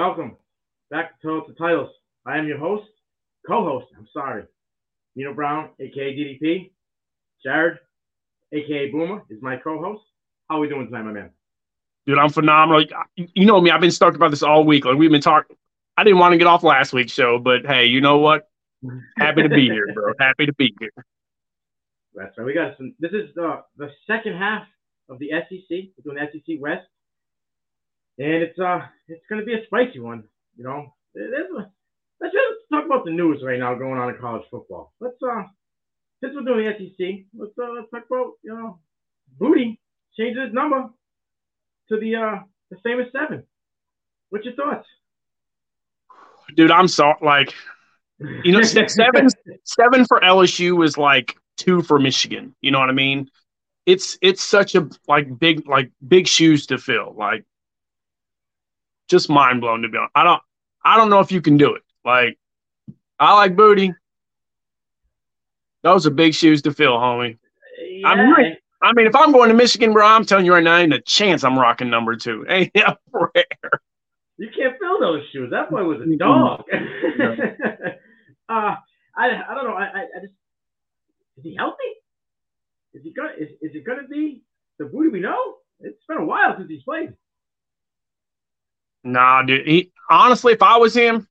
Welcome back to Total to Titles. I am your host, co-host, Nino Brown, a.k.a. DDP. Jared, a.k.a. Boomer, is my co-host. How are we doing tonight, my man? Dude, I'm phenomenal. You know me. I've been stoked about this all week. Like, we've been talking. I didn't want to get off last week's show, but hey, you know what? Happy to be here, bro. Happy to be here. That's right. We got some. This is the second half of the SEC. We're doing SEC West, and it's going to be a spicy one. You know, let's just talk about the news right now going on in college football. Since we're doing the SEC, let's talk about, you know, Boutte changing his number to the famous 7. What's your thoughts, dude? I'm sorry, like, you know, 7 for LSU is like 2 for Michigan. You know what I mean? It's such a big shoes to fill. Like, just mind blown, to be honest. I don't know if you can do it. Like, I like Boutte. Those are big shoes to fill, homie. Yeah. I mean, if I'm going to Michigan, bro, I'm telling you right now, ain't a chance I'm rocking number 2. Ain't a prayer. You can't fill those shoes. That boy was a dog. No. I don't know. I just is he healthy? Is it gonna be the Boutte we know? It's been a while since he's played. Nah, dude. Honestly, if I was him,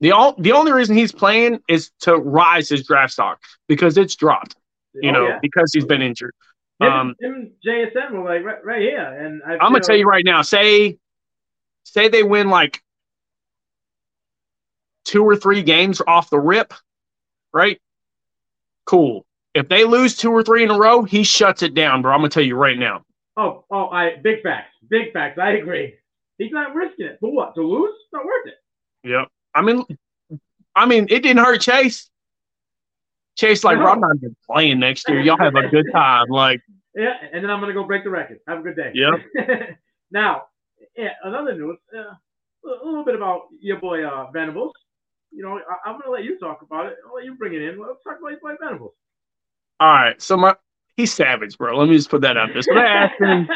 the only reason he's playing is to rise his draft stock because it's dropped. Because he's been injured. Him and JSN were like right here, and I'm gonna tell you right now. Say they win like 2 or 3 games off the rip, right? Cool. If they lose 2 or 3 in a row, he shuts it down, bro. I'm gonna tell you right now. Big facts. I agree. He's not risking it. But what? To lose? It's not worth it. Yep. I mean, it didn't hurt Chase. Chase, like, I'm not even playing next year. Y'all have a good time. Like, yeah, and then I'm going to go break the record. Have a good day. Yeah. Now, another news, a little bit about your boy Venables. You know, I'm going to let you talk about it. I'll let you bring it in. Let's talk about your boy Venables. All right. So, he's savage, bro. Let me just put that out there. So, I asked him,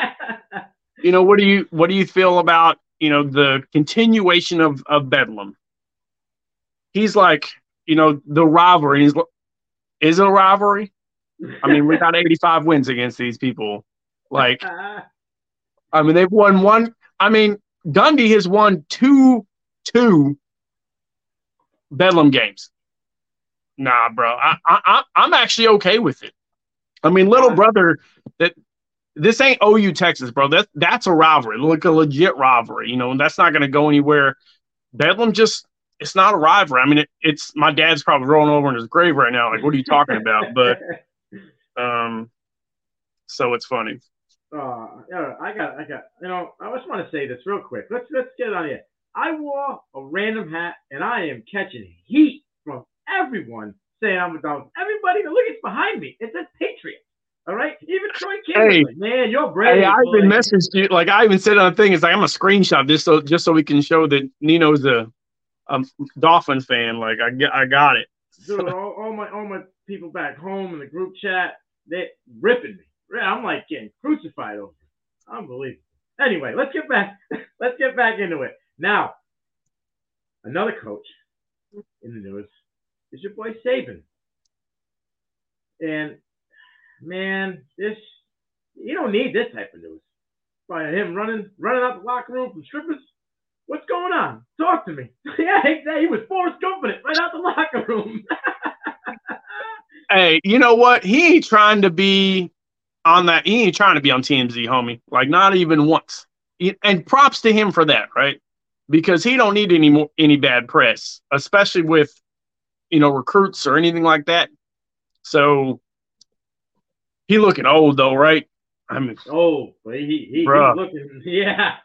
you know, what do you feel about, you know, the continuation of Bedlam? He's like, you know, the rivalry. Is it a rivalry? I mean, we got 85 wins against these people. Like, I mean, they've won one. I mean, Dundee has won two Bedlam games. Nah, bro, I'm actually okay with it. I mean, little brother, this ain't OU Texas, bro. That's a rivalry, like a legit rivalry. You know, and that's not going to go anywhere. Bedlam just. It's not a rivalry. I mean, it's my dad's probably rolling over in his grave right now. Like, what are you talking about? But, so it's funny. I got. You know, I just want to say this real quick. Let's get it on here. I wore a random hat, and I am catching heat from everyone saying I'm a Dolphin. Everybody, look, it's behind me. It says Patriot. All right, even Troy King. Hey, like, man, you're brave. Hey, I've been messaging you. Like, I even said on a thing. It's like I'm a screenshot just so we can show that Nino's a Dolphin fan. Like, I got it. Dude, all my people back home in the group chat, they're ripping me. I'm like getting crucified over it. Unbelievable. Anyway, let's get back into it. Now, another coach in the news is your boy Saban. And man, you don't need this type of news. By him running out the locker room from strippers. What's going on? Talk to me. Yeah, he was Forrest Gumping it right out the locker room. Hey, you know what? He ain't trying to be on that. He ain't trying to be on TMZ, homie. Like, not even once. And props to him for that, right? Because he don't need any bad press, especially with, you know, recruits or anything like that. So he looking old though, right? I mean, he looking, yeah.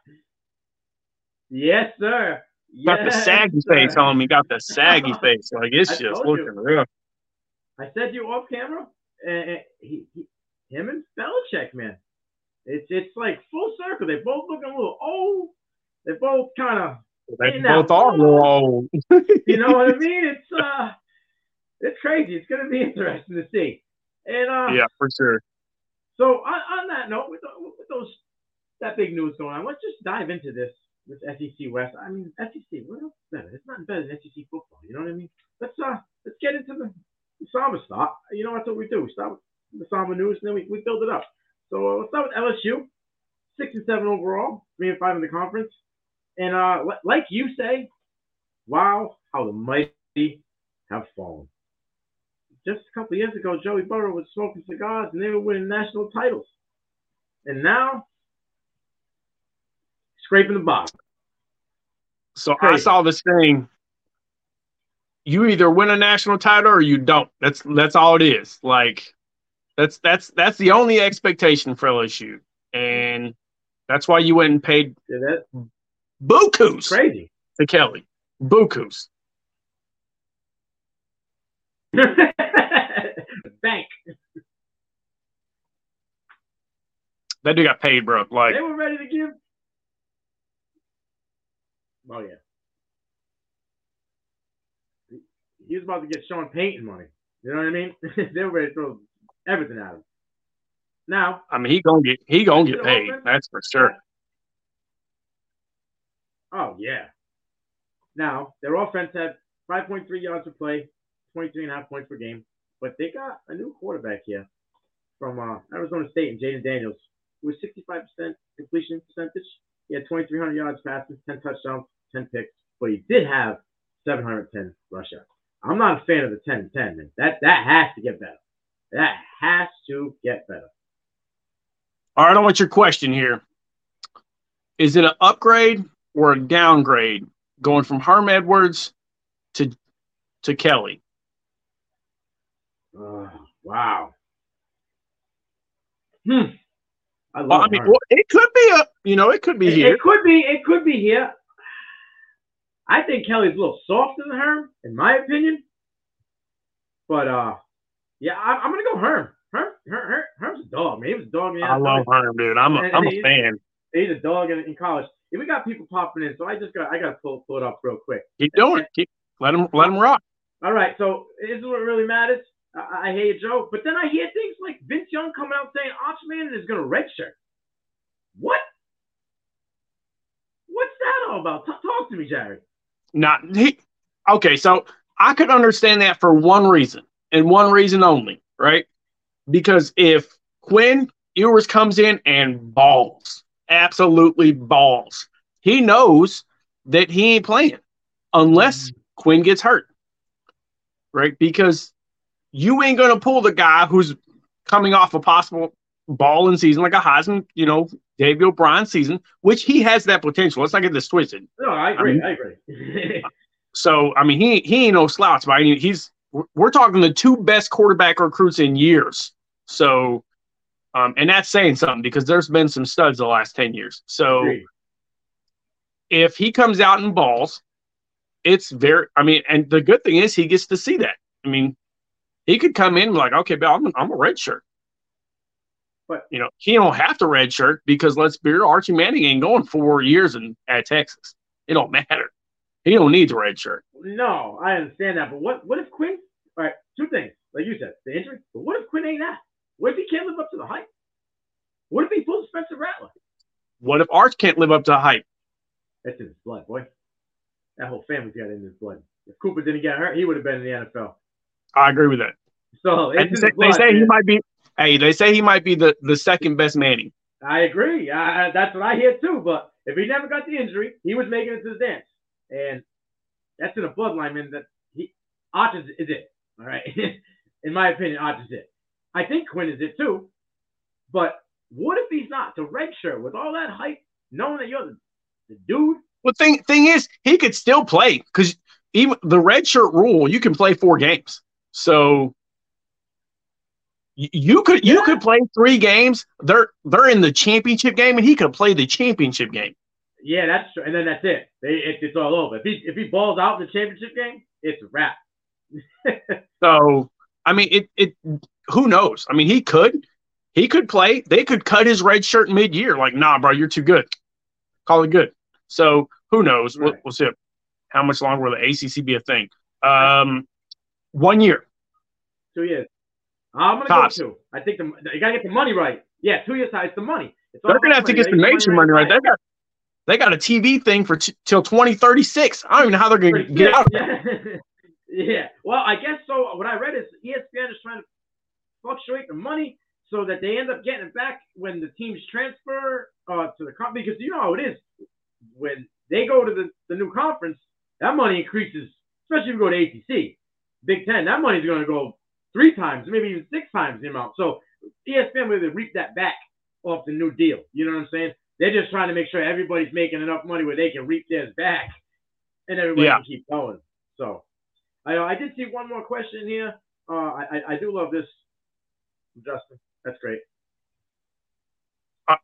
Yes, sir. Got the saggy face, homie. Got the saggy face. Like, it's just looking real. I said you off camera. Him and Belichick, man. It's like full circle. They both looking a little old. They both kind of. They both are a little old. You know what I mean? It's crazy. It's gonna be interesting to see. And yeah, for sure. So on that note, with those that big news going on, let's just dive into this. this SEC West. I mean, SEC, what else is better? It's not better than SEC football. You know what I mean? Let's get into the Samba stuff. You know, that's what we do. We start with the Samba news, and then we build it up. So let's start with LSU, 6-7 overall, 3-5 in the conference. And like you say, wow, how the mighty have fallen. Just a couple of years ago, Joey Burrow was smoking cigars, and they were winning national titles. And now, scraping the bottom. So crazy. I saw this thing. You either win a national title or you don't. That's all it is. Like that's the only expectation for LSU, and that's why you went and paid bukus crazy to Kelly. Bukus. Bank. That dude got paid, bro. Like they were ready to give. Oh yeah. He was about to get Sean Payton money. You know what I mean? They were ready to throw everything at him. Now I mean he gonna get paid, that's for sure. Oh yeah. Now their offense had 5.3 yards per play, 23.5 points per game. But they got a new quarterback here from Arizona State and Jayden Daniels. With 65% completion percentage, he had 2,300 yards passes, 10 touchdowns, 10 picks, but he did have 710 rush yards. I'm not a fan of the 10-10, man. That has to get better. That has to get better. All right, I want your question here. Is it an upgrade or a downgrade going from Herm Edwards to Kelly? Wow. I mean, well, it could be here. It could be here. I think Kelly's a little softer than Herm, in my opinion. But yeah, I'm gonna go Herm. Herm's a dog, man. He was a dog. I love Herm, dude. I'm a fan. He's a dog in college. And we got people popping in, so I gotta pull it up real quick. Keep doing it. Let him rock. All right, so this is what really matters. I hear you, Joe. But then I hear things like Vince Young coming out saying Achane is going to redshirt. What? What's that all about? Talk to me, Jared. Okay, so I could understand that for one reason and one reason only, right? Because if Quinn Ewers comes in and balls, absolutely balls, he knows that he ain't playing unless Quinn gets hurt, right? Because you ain't going to pull the guy who's coming off a possible balling season, like a Heisman, Davey O'Brien season, which he has that potential. Let's not get this twisted. No, I agree. So, I mean, he ain't no slouch, but we're talking the two best quarterback recruits in years. So, and that's saying something because there's been some studs the last 10 years. So, if he comes out and balls, and the good thing is he gets to see that. I mean, he could come in and be like, okay, but I'm a red shirt. But, he don't have to red shirt because, let's be real, Archie Manning ain't going 4 years at Texas. It don't matter. He don't need a red shirt. No, I understand that. But what if Quinn – all right, two things. Like you said, the injury. But what if Quinn ain't that? What if he can't live up to the hype? What if he pulls Spencer Rattler? What if Arch can't live up to the hype? That's in his blood, boy. That whole family's got it in his blood. If Cooper didn't get hurt, he would have been in the NFL. I agree with that. So they say he might be the second best Manning. I agree. That's what I hear too. But if he never got the injury, he was making it to the dance, and that's in the bloodline, man. That Arch is it. All right, in my opinion, Arch is it. I think Quinn is it too. But what if he's not the redshirt with all that hype, knowing that you're the dude? Well, thing is, he could still play because even the redshirt rule, you can play 4 games. So you could play 3 games. They're in the championship game, and he could play the championship game. Yeah, that's true. And then that's it. It's all over. If he balls out in the championship game, it's a wrap. So I mean, it who knows? I mean, he could play. They could cut his red shirt mid-year. Like, nah, bro, you're too good. Call it good. So who knows? Right. We'll see how much longer will the ACC be a thing. 1 year. 2 years. I'm gonna Tops. Go 2. I think you gotta get the money right. Yeah, 2 years. It's the money. They're gonna have to get some major money right. They got They got a TV thing for till 2036. I don't even know how they're going to get out of it. Yeah. Well, I guess so. What I read is ESPN is trying to fluctuate the money so that they end up getting it back when the teams transfer to the conference. Because you know how it is. When they go to the new conference, that money increases, especially if you go to ACC. Big Ten, that money's going to go 3 times, maybe even 6 times the amount. So ESPN will reap that back off the new deal. You know what I'm saying? They're just trying to make sure everybody's making enough money where they can reap theirs back and everybody can keep going. So I did see one more question here. I do love this, Justin. That's great.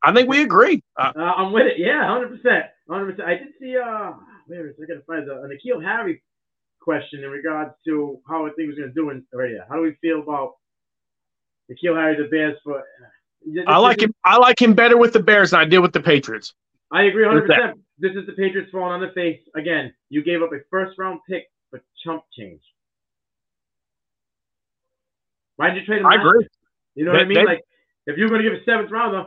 I think we agree. I'm with it. Yeah, 100%. 100%. I did see where is it? I got to find a N'Keal Harry question in regards to how I think was going to do in already. How do we feel about N'Keal Harry, the Bears? I like him. I like him better with the Bears than I did with the Patriots. I agree 100%. This is the Patriots falling on their face again. You gave up a first-round pick for chump change. Why did you trade him? I agree. You know what I mean? Like, if you're going to give a seventh rounder,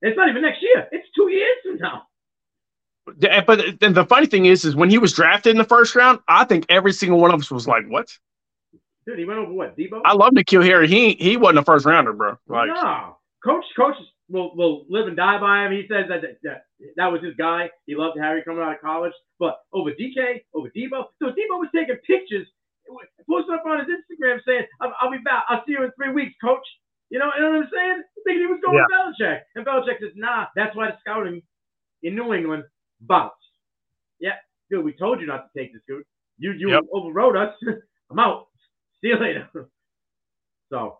it's not even next year. It's 2 years from now. But the funny thing is when he was drafted in the first round, I think every single one of us was like, "What? Dude, he went over what? Deebo? I love N'Keal Harry. He wasn't a first rounder, bro. Like, no." Coach will live and die by him. He says that was his guy. He loved Harry coming out of college. But over DK, over Deebo. So Deebo was taking pictures, posting up on his Instagram saying, I'll be back. I'll see you in 3 weeks, coach. You know what I'm saying? Thinking he was going with Belichick. And Belichick says, nah, that's why the scouting in New England bounced. Yeah, dude, we told you not to take this, dude. You overrode us. I'm out. See you later. So,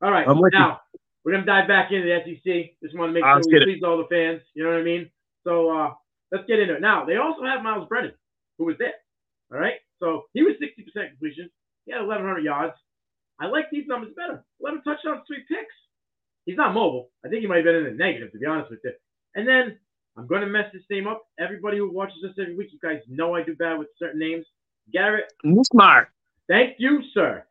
all right. Now, we're going to dive back into the SEC. Just want to make sure we please all the fans. You know what I mean? So let's get into it. Now, they also have Miles Brennan, who was there. All right? So he was 60% completion. He had 1,100 yards. I like these numbers better. 11 touchdowns, 3 picks. He's not mobile. I think he might have been in the negative, to be honest with you. And then I'm going to mess this name up. Everybody who watches us every week, you guys know I do bad with certain names. Garrett Musmar. Thank you, sir.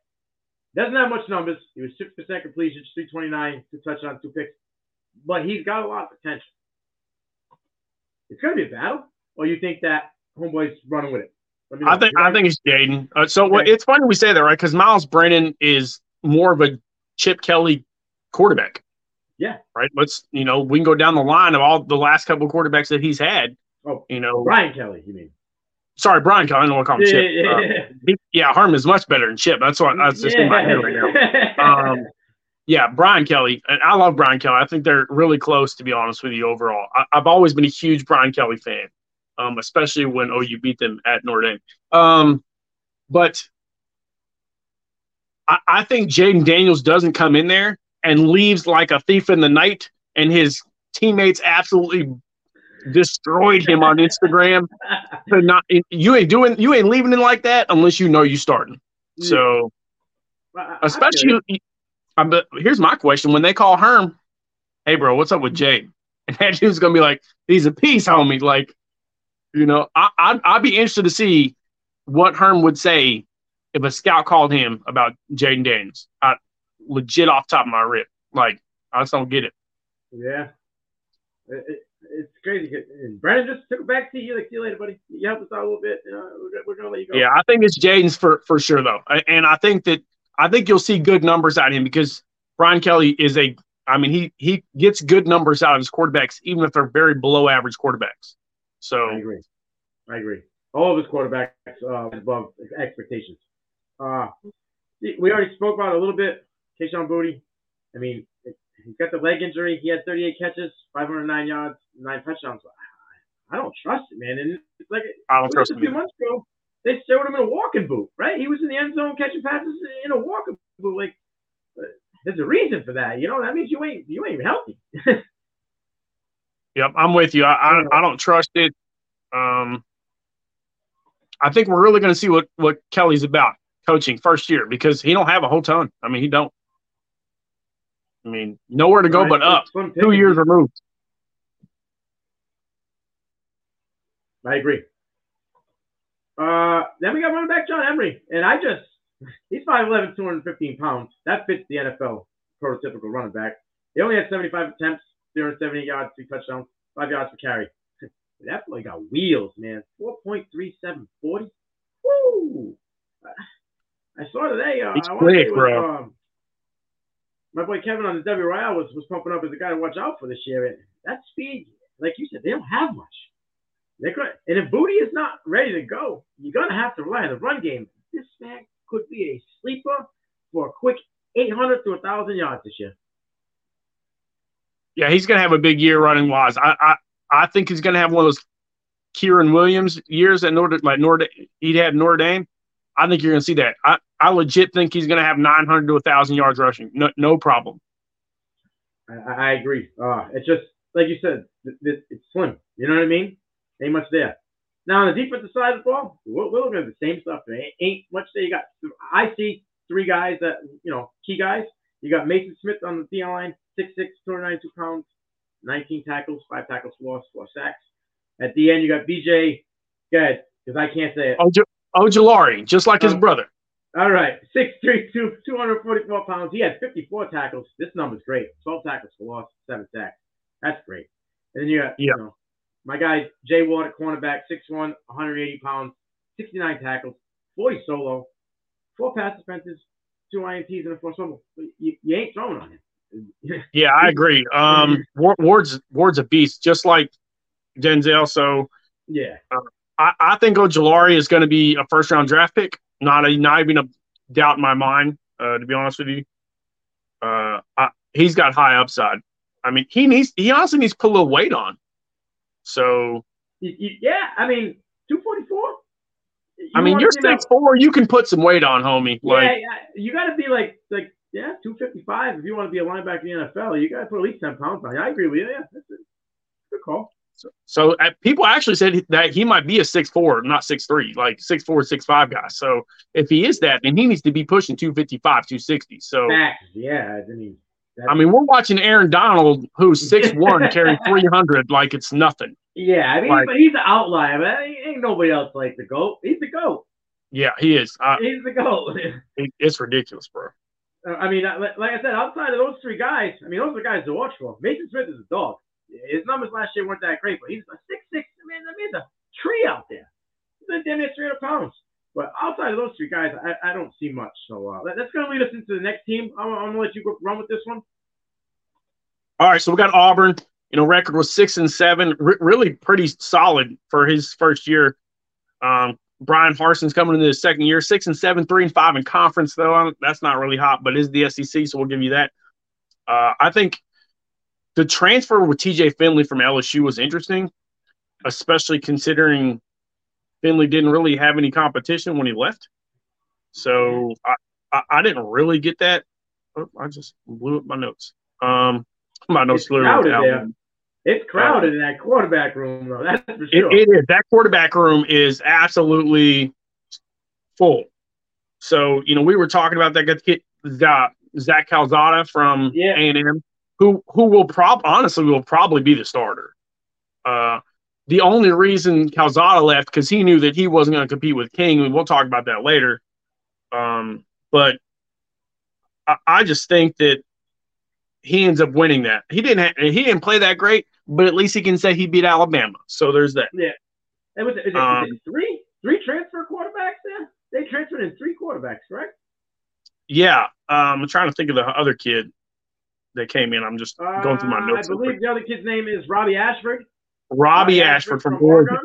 Doesn't have much numbers. He was 6% completion, 329, 2 touchdowns, 2 picks. But he's got a lot of potential. It's going to be a battle, or you think that homeboy's running with it? I think it's Jayden. It's funny we say that, right? Because Miles Brennan is more of a Chip Kelly quarterback. Yeah. Right. We can go down the line of all the last couple of quarterbacks that he's had. Oh, Brian Kelly, you mean? Sorry, Brian Kelly. I don't want to call him Chip. Herm is much better than Chip. That's what I was just in my head right now. Brian Kelly. And I love Brian Kelly. I think they're really close, to be honest with you, overall. I've always been a huge Brian Kelly fan, especially when OU beat them at Notre Dame. But I think Jayden Daniels doesn't come in there and leaves like a thief in the night, and his teammates absolutely – destroyed him on Instagram. You ain't leaving it like that unless you know you starting. So, especially, here's my question: when they call Herm, hey bro, what's up with Jay? And that dude's gonna be like, he's a piece, homie. Like, I'd be interested to see what Herm would say if a scout called him about Jayden Daniels. I legit off top of my rip, like I just don't get it. Yeah. It's crazy. And Brandon just took a back seat. You're like, see you later, buddy. You helped us out a little bit. We're going to let you go. Yeah, I think it's Jaden's for sure, though. And I think you'll see good numbers out of him because Brian Kelly is he gets good numbers out of his quarterbacks, even if they're very below average quarterbacks. So I agree. All of his quarterbacks above expectations. We already spoke about it a little bit. Keyshawn Boutte. I mean, he's got the leg injury. He had 38 catches, 509 yards, 9 touchdowns. I don't trust it, man. And it's like I don't trust him. A few months ago, they showed him in a walking boot, right? He was in the end zone catching passes in a walking boot. Like, there's a reason for that, That means you ain't even healthy. Yep, I'm with you. I don't trust it. I think we're really going to see what Kelly's about coaching first year because he don't have a whole ton. Nowhere to go but up. 2 years removed. I agree. Then we got running back John Emery. And he's 5'11", 215 pounds. That fits the NFL prototypical running back. He only had 75 attempts, 0 and 70 yards, 3 touchdowns, 5 yards per carry. That boy got wheels, man. 4.3740. Woo! I saw today. It's quick, bro. My boy Kevin on the WRL was pumping up as a guy to watch out for this year. And that speed, like you said, they don't have much. And if Boutte is not ready to go, you're going to have to rely on the run game. This man could be a sleeper for a quick 800 to 1,000 yards this year. Yeah, he's going to have a big year running wise. I think he's going to have one of those Kieran Williams years at Notre Dame. I think you're going to see that. I legit think he's going to have 900 to 1,000 yards rushing. No problem. I agree. It's just, like you said, it's slim. You know what I mean? Ain't much there. Now, on the defensive side of the ball, we're looking at the same stuff. It ain't much there. You got, I see three guys that, key guys. You got Mason Smith on the D line, 6'6", 292 pounds, 19 tackles, 5 tackles for loss, 4 sacks. At the end, you got BJ. Go ahead, because I can't say it. Ojulari, just like his brother. All right, 6'3", 244 pounds. He had 54 tackles. This number's great. 12 tackles for loss, 7 sacks. That's great. And then you got, my guy, Jay Ward, cornerback, 6'1", 180 pounds, 69 tackles, 40 solo, 4 pass defenses, 2 INTs, and a 4 solo. You ain't throwing on him. Yeah, I agree. Ward's a beast, just like Denzel. So, yeah. I think Ojulari is going to be a first-round draft pick. Not even a doubt in my mind, to be honest with you. He's got high upside. I mean, he honestly needs to put a little weight on. So – yeah, I mean, 244? You're 6'4", you can put some weight on, homie. Yeah, you got to be like 255 if you want to be a linebacker in the NFL. You got to put at least 10 pounds on. I agree with you. Yeah, that's a good call. So people actually said that he might be a 6'4", not 6'3", like 6'4", 6'5" guy. So if he is that, then he needs to be pushing 255, 260. So yeah, we're watching Aaron Donald, who's 6'1", carry 300 like it's nothing. Yeah, but he's an outlier. Man, ain't nobody else like the GOAT. He's the GOAT. Yeah, he is. He's the GOAT. It's ridiculous, bro. Like I said, outside of those three guys, those are the guys to watch for. Mason Smith is a dog. His numbers last year weren't that great, but he's a 6'6". There's a tree out there. He's damn near 300 pounds. But outside of those three guys, I don't see much. So that's going to lead us into the next team. I'm going to let you go run with this one. All right, so we got Auburn. Record was 6-7. Really pretty solid for his first year. Brian Harson's coming into his second year. 6-7, 3-5 in conference, though. That's not really hot, but it is the SEC, so we'll give you that. I think the transfer with T.J. Finley from LSU was interesting, especially considering Finley didn't really have any competition when he left. So I didn't really get that. Oh, I just blew up my notes. My notes blew up. It's crowded in that quarterback room, though. That's for sure. It is. That quarterback room is absolutely full. So, we were talking about that kid, Zach Calzada from A&M. Who will probably be the starter. The only reason Calzada left because he knew that he wasn't going to compete with King, and we'll talk about that later. But I just think that he ends up winning that. He didn't play that great, but at least he can say he beat Alabama. So there's that. Yeah, and was it three transfer quarterbacks there? They transferred in 3 quarterbacks, correct? Yeah, I'm trying to think of the other kid that came in. I'm just going through my notes. I believe the other kid's name is Robbie Ashford. Robbie Ashford from Oregon.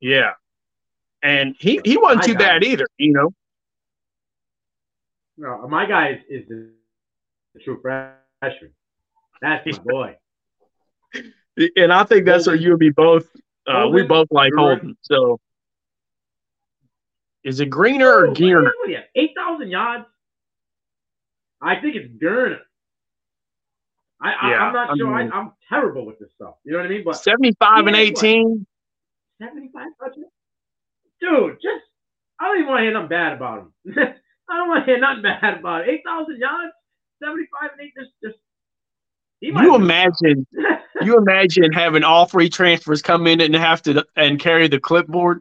Yeah. And he wasn't too bad either, No, my guy is the true freshman. That's my boy. And I think that's where you and me both Holden, we both like Holden. So is it Greener or Gierner? 8,000 yards. I think it's Gierner. I'm not sure. I'm terrible with this stuff. You know what I mean? But 75 and 18. 75? Dude, I don't even want to hear nothing bad about him. I don't want to hear nothing bad about him. 8,000 yards, 75 and 8. You imagine having all 3 transfers come in and have to and carry the clipboard?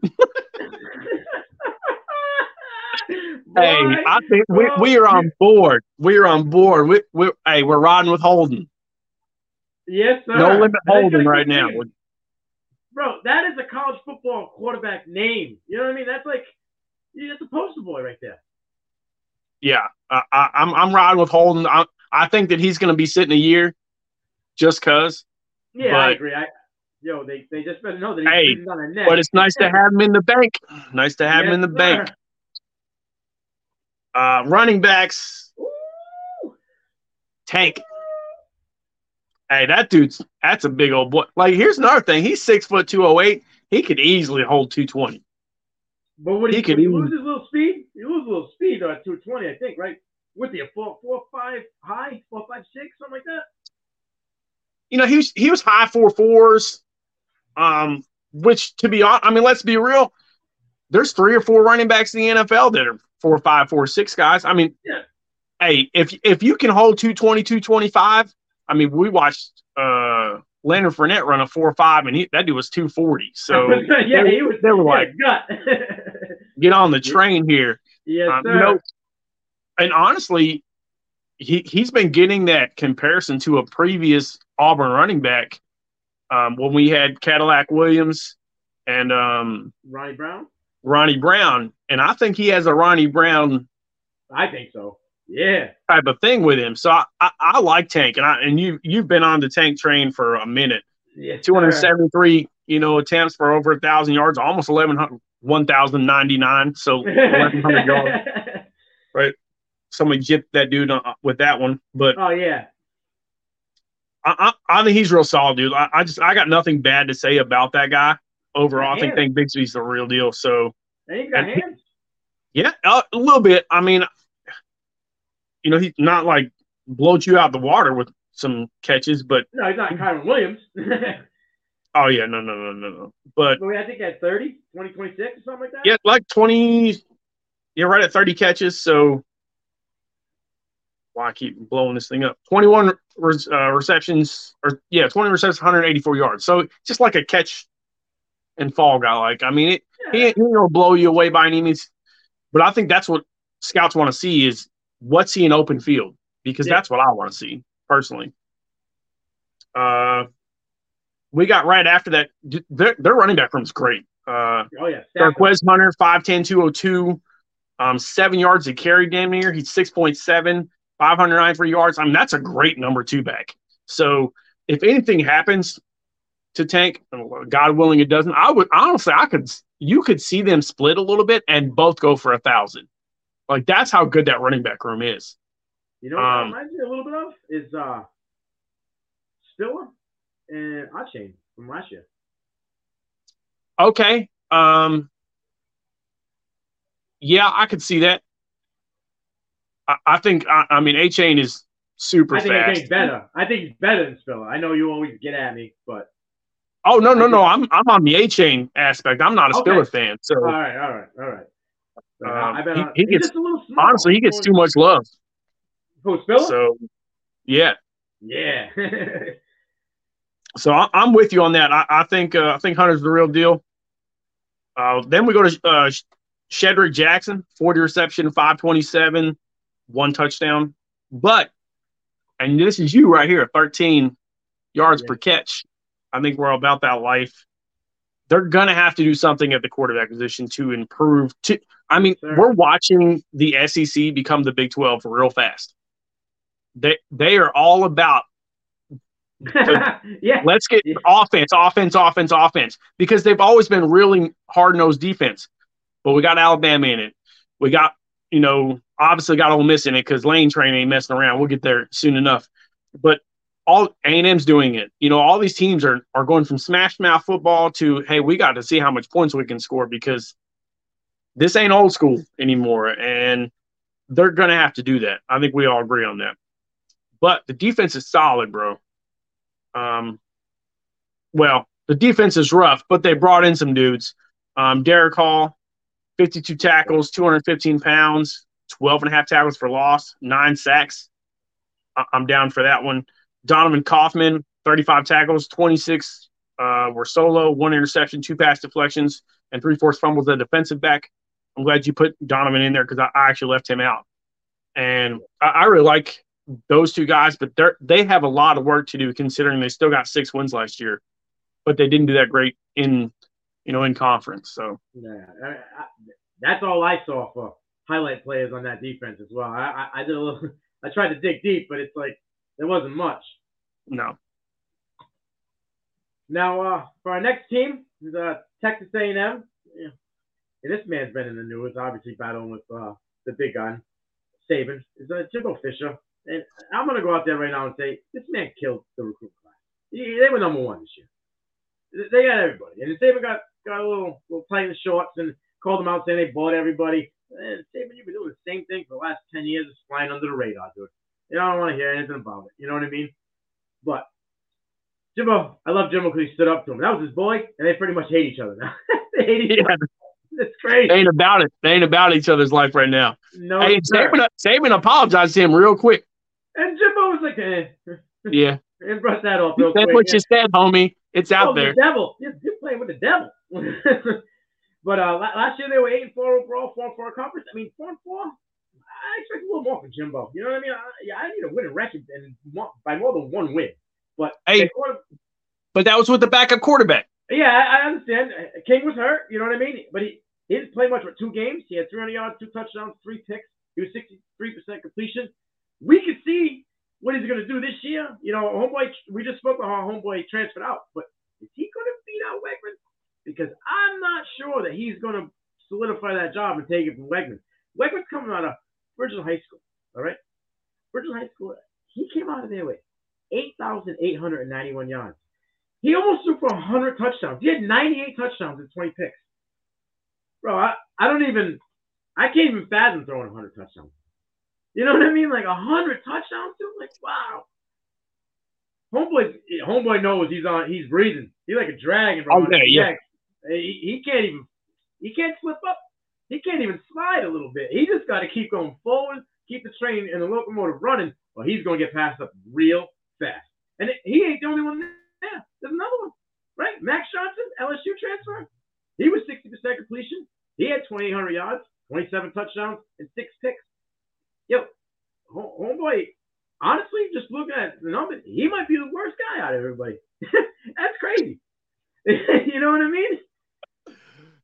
Hey, I think we are on board. We are on board. We're riding with Holden. Yes, sir. No limit Holden right now. bro, that is a college football quarterback name. You know what I mean? That's like, that's a poster boy right there. Yeah, I'm riding with Holden. I think that he's going to be sitting a year, just cause. Yeah, but, I agree. They just better know that he's on a net. But it's nice to have him in the bank. Nice to have him in the bank. Running backs. Ooh. Tank. Hey, that's a big old boy. Like, here's another thing. He's 6 foot 208. He could easily hold 220. But would he lose his little speed? He loses a little speed at 220, I think, right? With the 4.45 high, 4.56, something like that. You know, he was high 4.4s, which, to be honest, I mean, let's be real. There's 3 or 4 running backs in the NFL that are 4.5, 4.6 guys. I mean, hey, if you can hold 220, 225, I mean, we watched Leonard Fournette run a 4.5, and that dude was 240. So yeah, they were like, get on the train here. Yes, sir. You know, and honestly, he's been getting that comparison to a previous Auburn running back when we had Cadillac Williams and Ronnie Brown. And I think he has a Ronnie Brown. I think so. Yeah, type of thing with him. So I like Tank, and you've been on the Tank train for a minute. Yeah, 273, attempts for over 1,000 yards, almost 1,099. So 1,100 yards, right? Somebody gypped that dude with that one, but I think he's real solid, dude. I got nothing bad to say about that guy overall. I think Bigsby's the real deal. So he's got hands. A little bit. I mean. You know, he's not like blows you out the water with some catches, but no, he's not Kyron Williams. Oh yeah, no. But I think at 30, 20, 26, or something like that. Yeah, like 20. Yeah, right at 30 catches. So I keep blowing this thing up. 20 receptions, 184 yards. So just like a catch and fall guy. Like, I mean, he ain't gonna blow you away by any means, but I think that's what scouts want to see is. What's he in open field? Because that's what I want to see personally. We got right after that. Their running back room's great. Darquez Hunter, 5'10", 202, 7 yards a carry damn near. He's 6.7, 593 yards. I mean, that's a great number 2 back. So if anything happens to Tank, God willing it doesn't, I would honestly, you could see them split a little bit and both go for 1,000. Like, that's how good that running back room is. You know what it reminds me a little bit of is Spiller and Achane from last year. Okay. Yeah, I could see that. I think Achane is super fast. I think he's better than Spiller. I know you always get at me, but. Oh, no. I'm on the Achane aspect. I'm not a Spiller fan. So. All right. Honestly, he gets too much love. Who, Spiller? So, yeah. So I'm with you on that. I think Hunter's the real deal. Then we go to Shedrick Jackson, 40 reception, 527, 1 touchdown. But, and this is you right here, 13 yards per catch. I think we're all about that life. They're going to have to do something at the quarterback position to improve. We're watching the SEC become the Big 12 real fast. They are all about let's get offense, because they've always been really hard-nosed defense. But we got Alabama in it. We got, obviously got Ole Miss in it because Lane Train ain't messing around. We'll get there soon enough. But all A&M's doing it. All these teams are going from smash mouth football to, hey, we got to see how much points we can score because this ain't old school anymore. And they're going to have to do that. I think we all agree on that. But the defense is solid, bro. Well, the defense is rough, but they brought in some dudes. Derek Hall, 52 tackles, 215 pounds, 12.5 tackles for loss, 9 sacks. I'm down for that one. Donovan Kaufman, 35 tackles, 26 were solo, 1 interception, 2 pass deflections, and 3 forced fumbles at defensive back. I'm glad you put Donovan in there because I actually left him out. And I really like those 2 guys, but they have a lot of work to do considering they still got 6 wins last year. but they didn't do that great in conference. So yeah, that's all I saw for highlight players on that defense as well. I did a little, I tried to dig deep, but it's like there wasn't much. No. Now for our next team is Texas A&M. Yeah. Yeah, this man's been in the news, obviously battling with the big gun, Saban. It's Jimbo Fisher, and I'm gonna go out there right now and say this man killed the recruit class. They were number one this year. They got everybody, and Saban got a little tight in the shorts and called them out saying they bought everybody. And Saban, you've been doing the same thing for the last 10 years, it's flying under the radar, dude. You don't want to hear anything about it. You know what I mean? But Jimbo, I love Jimbo because he stood up to him. That was his boy, and they pretty much hate each other now. They hate each other. It's crazy. They ain't about it. They ain't about each other's life right now. No, hey, Saban apologized to him real quick. And Jimbo was like, eh. Yeah. And brush that off real quick. That's what you said, homie. It's out there. The devil. You're playing with the devil. But last year they were 8-4 overall, 4-4 conference. I mean, 4-4. I expect a little more from Jimbo. You know what I mean? I need a winning record and by more than one win. But hey, but that was with the backup quarterback. Yeah, I understand. King was hurt. You know what I mean? But he didn't play much for 2 games. He had 300 yards, 2 touchdowns, 3 picks. He was 63% completion. We could see what he's going to do this year. You know, homeboy, we just spoke about how homeboy transferred out. But is he going to beat out Wegman? Because I'm not sure that he's going to solidify that job and take it from Wegman. Wegman's coming out of Virgil High School, all right? Virgil High School, he came out of there with 8,891 yards. He almost threw for 100 touchdowns. He had 98 touchdowns and 20 picks. Bro, I can't even fathom throwing 100 touchdowns. You know what I mean? Like 100 touchdowns, dude? Like, wow. Homeboy knows he's breathing. He's like a dragon, bro. Okay, yeah. He can't slip up. He can't even slide a little bit. He just got to keep going forward, keep the train and the locomotive running, or he's going to get passed up real fast. And he ain't the only one there. Yeah, there's another one, right? Max Johnson, LSU transfer. He was 60% completion. He had 2,800 yards, 27 touchdowns, and 6 picks. Yo, homeboy, honestly, just looking at the numbers, he might be the worst guy out of everybody. That's crazy. You know what I mean?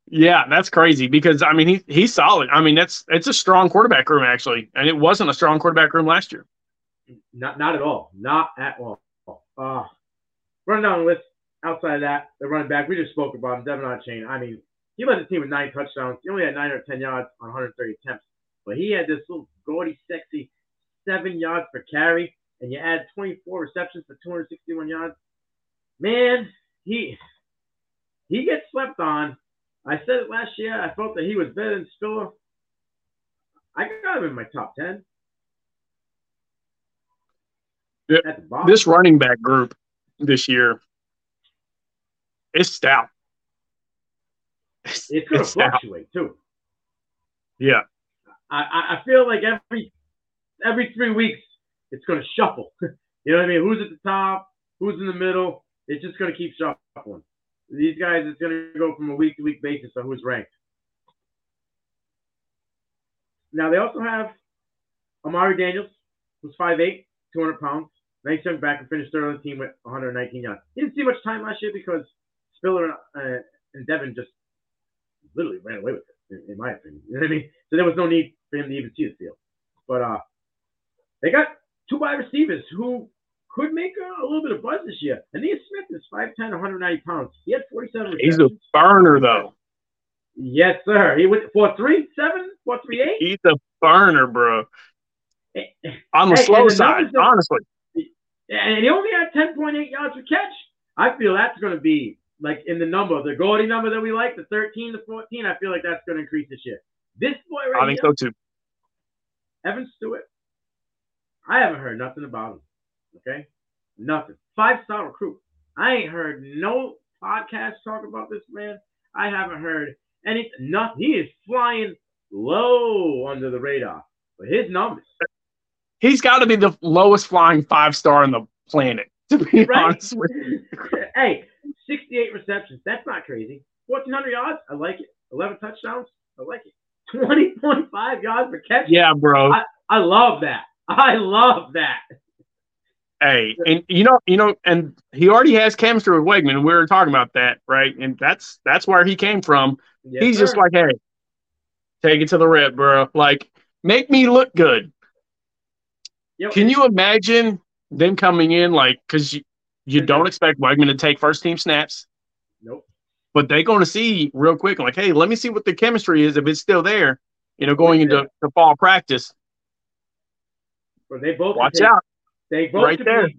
Yeah, that's crazy because, I mean, he's solid. I mean, it's a strong quarterback room, actually, and it wasn't a strong quarterback room last year. Not at all. Not at all. Run down the list. Outside of that, the running back, we just spoke about him, Devin Achane. I mean, he led the team with 9 touchdowns. He only had 910 yards on 130 attempts. But he had this little gaudy, sexy 7 yards per carry, and you add 24 receptions for 261 yards. Man, he gets slept on. I said it last year. I felt that he was better than Spiller. I got him in my top 10. Yeah, at the bottom. This running back group this year, it's stout. It's going to fluctuate, too. Yeah. I feel like every 3 weeks, it's going to shuffle. You know what I mean? Who's at the top? Who's in the middle? It's just going to keep shuffling. These guys, it's going to go from a week-to-week basis on who's ranked. Now, they also have Amari Daniels, who's 5'8", 200 pounds. 97 back and finished third on the team with 119 yards. He didn't see much time last year because Spiller and Devin just literally ran away with it, in my opinion. You know what I mean? So there was no need for him to even see the field. But they got 2 wide receivers who could make a little bit of buzz this year. Ania Smith is 5'10", 190 pounds. He had 47 receptions. He's a burner, though. Yes, sir. He went 4.37, 4.38. He's a burner, bro. On the slow side, honestly. And he only had 10.8 yards per catch. I feel that's going to be, like, in the number, the Gordy number that we like, the 13 to 14, I feel like that's going to increase this year. This boy right here. I think so, too. Evan Stewart. I haven't heard nothing about him, okay? Nothing. 5-star recruit. I ain't heard no podcast talk about this man. I haven't heard nothing. He is flying low under the radar. But his numbers. He's got to be the lowest flying 5-star on the planet, to be honest with you. Hey, 68 receptions. That's not crazy. 1,400 yards. I like it. 11 touchdowns. I like it. 20.5 yards per catch. Yeah, bro. I love that. Hey, and you know, and he already has chemistry with Wegman, and we were talking about that, right? And that's where he came from. Yes, he's just like, hey, take it to the rip, bro. Like, make me look good. Yep. Can you imagine them coming in, like, because you don't expect Wegman to take first-team snaps. Nope. But they're going to see real quick, like, hey, let me see what the chemistry is, if it's still there, you know, going into the fall practice. Well, they both watch out. They both right there,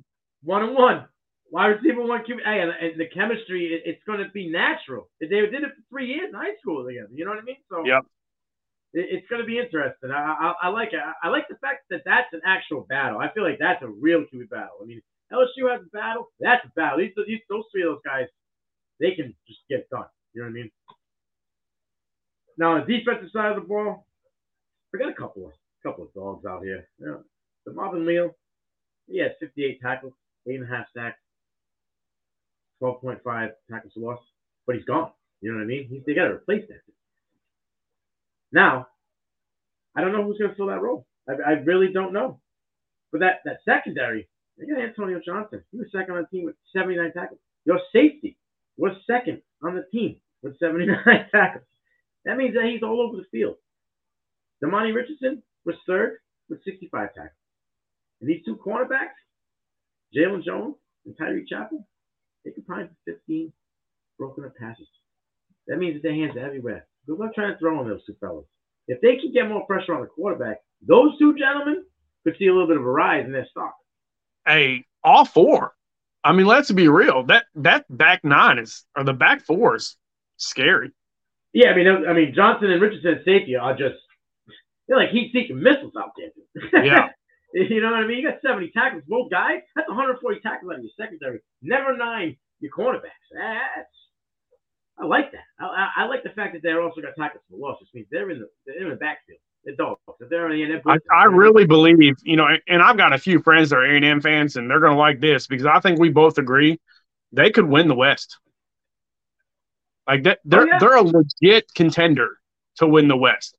one-on-one. Wide receiver, one QB. Hey, and the chemistry, it's going to be natural. They did it for 3 years in high school together. You know what I mean? So yep. It's going to be interesting. I like it. I like the fact that that's an actual battle. I feel like that's a real QB battle. I mean, LSU has a battle. That's a battle. Those three of those guys, they can just get done. You know what I mean? Now, on the defensive side of the ball, we got a couple of dogs out here. Yeah. The Marvin Leal. He had 58 tackles, 8.5 sacks, 12.5 tackles lost, but he's gone. You know what I mean? They got to replace that. Now, I don't know who's going to fill that role. I really don't know. But that secondary, they got Antonio Johnson. He was second on the team with 79 tackles. Your safety was second on the team with 79 tackles. That means that he's all over the field. Damani Richardson was third with 65 tackles. And these two cornerbacks, Jalen Jones and Tyree Chappell, they combined for 15 broken up passes. That means that their hands are everywhere. Good luck trying to throw on those two fellas. If they can get more pressure on the quarterback, those two gentlemen could see a little bit of a rise in their stock. Hey, all four. I mean, let's be real. That back nine is, or the back four is scary. Yeah, I mean, Johnson and Richardson and safety are just, they're like heat-seeking missiles out there. Yeah. You know what I mean? You got 70 tackles. Both guys, that's 140 tackles out of your secondary. Never mind your cornerbacks. I like that. I like the fact that they're also got tackles for loss, which means they're in the backfield. They're dogs. I really believe, you know, and I've got a few friends that are A&M fans, and they're going to like this because I think we both agree they could win the West. Like that, they're a legit contender to win the West.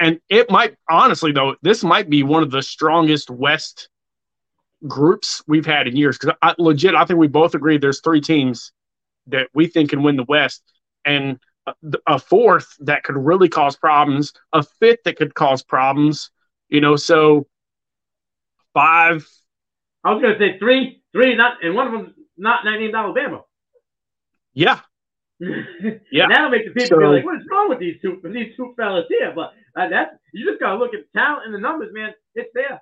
And it might, honestly, though, this might be one of the strongest West groups we've had in years. Because I think we both agree there's three teams that we think can win the West, and a fourth that could really cause problems, a fifth that could cause problems. You know, so five. I was going to say three, not, and one of them not named Alabama. Yeah. Yeah, that'll make the people be like, "What is wrong with these two fellas here?" But you just gotta look at the talent and the numbers, man. It's there.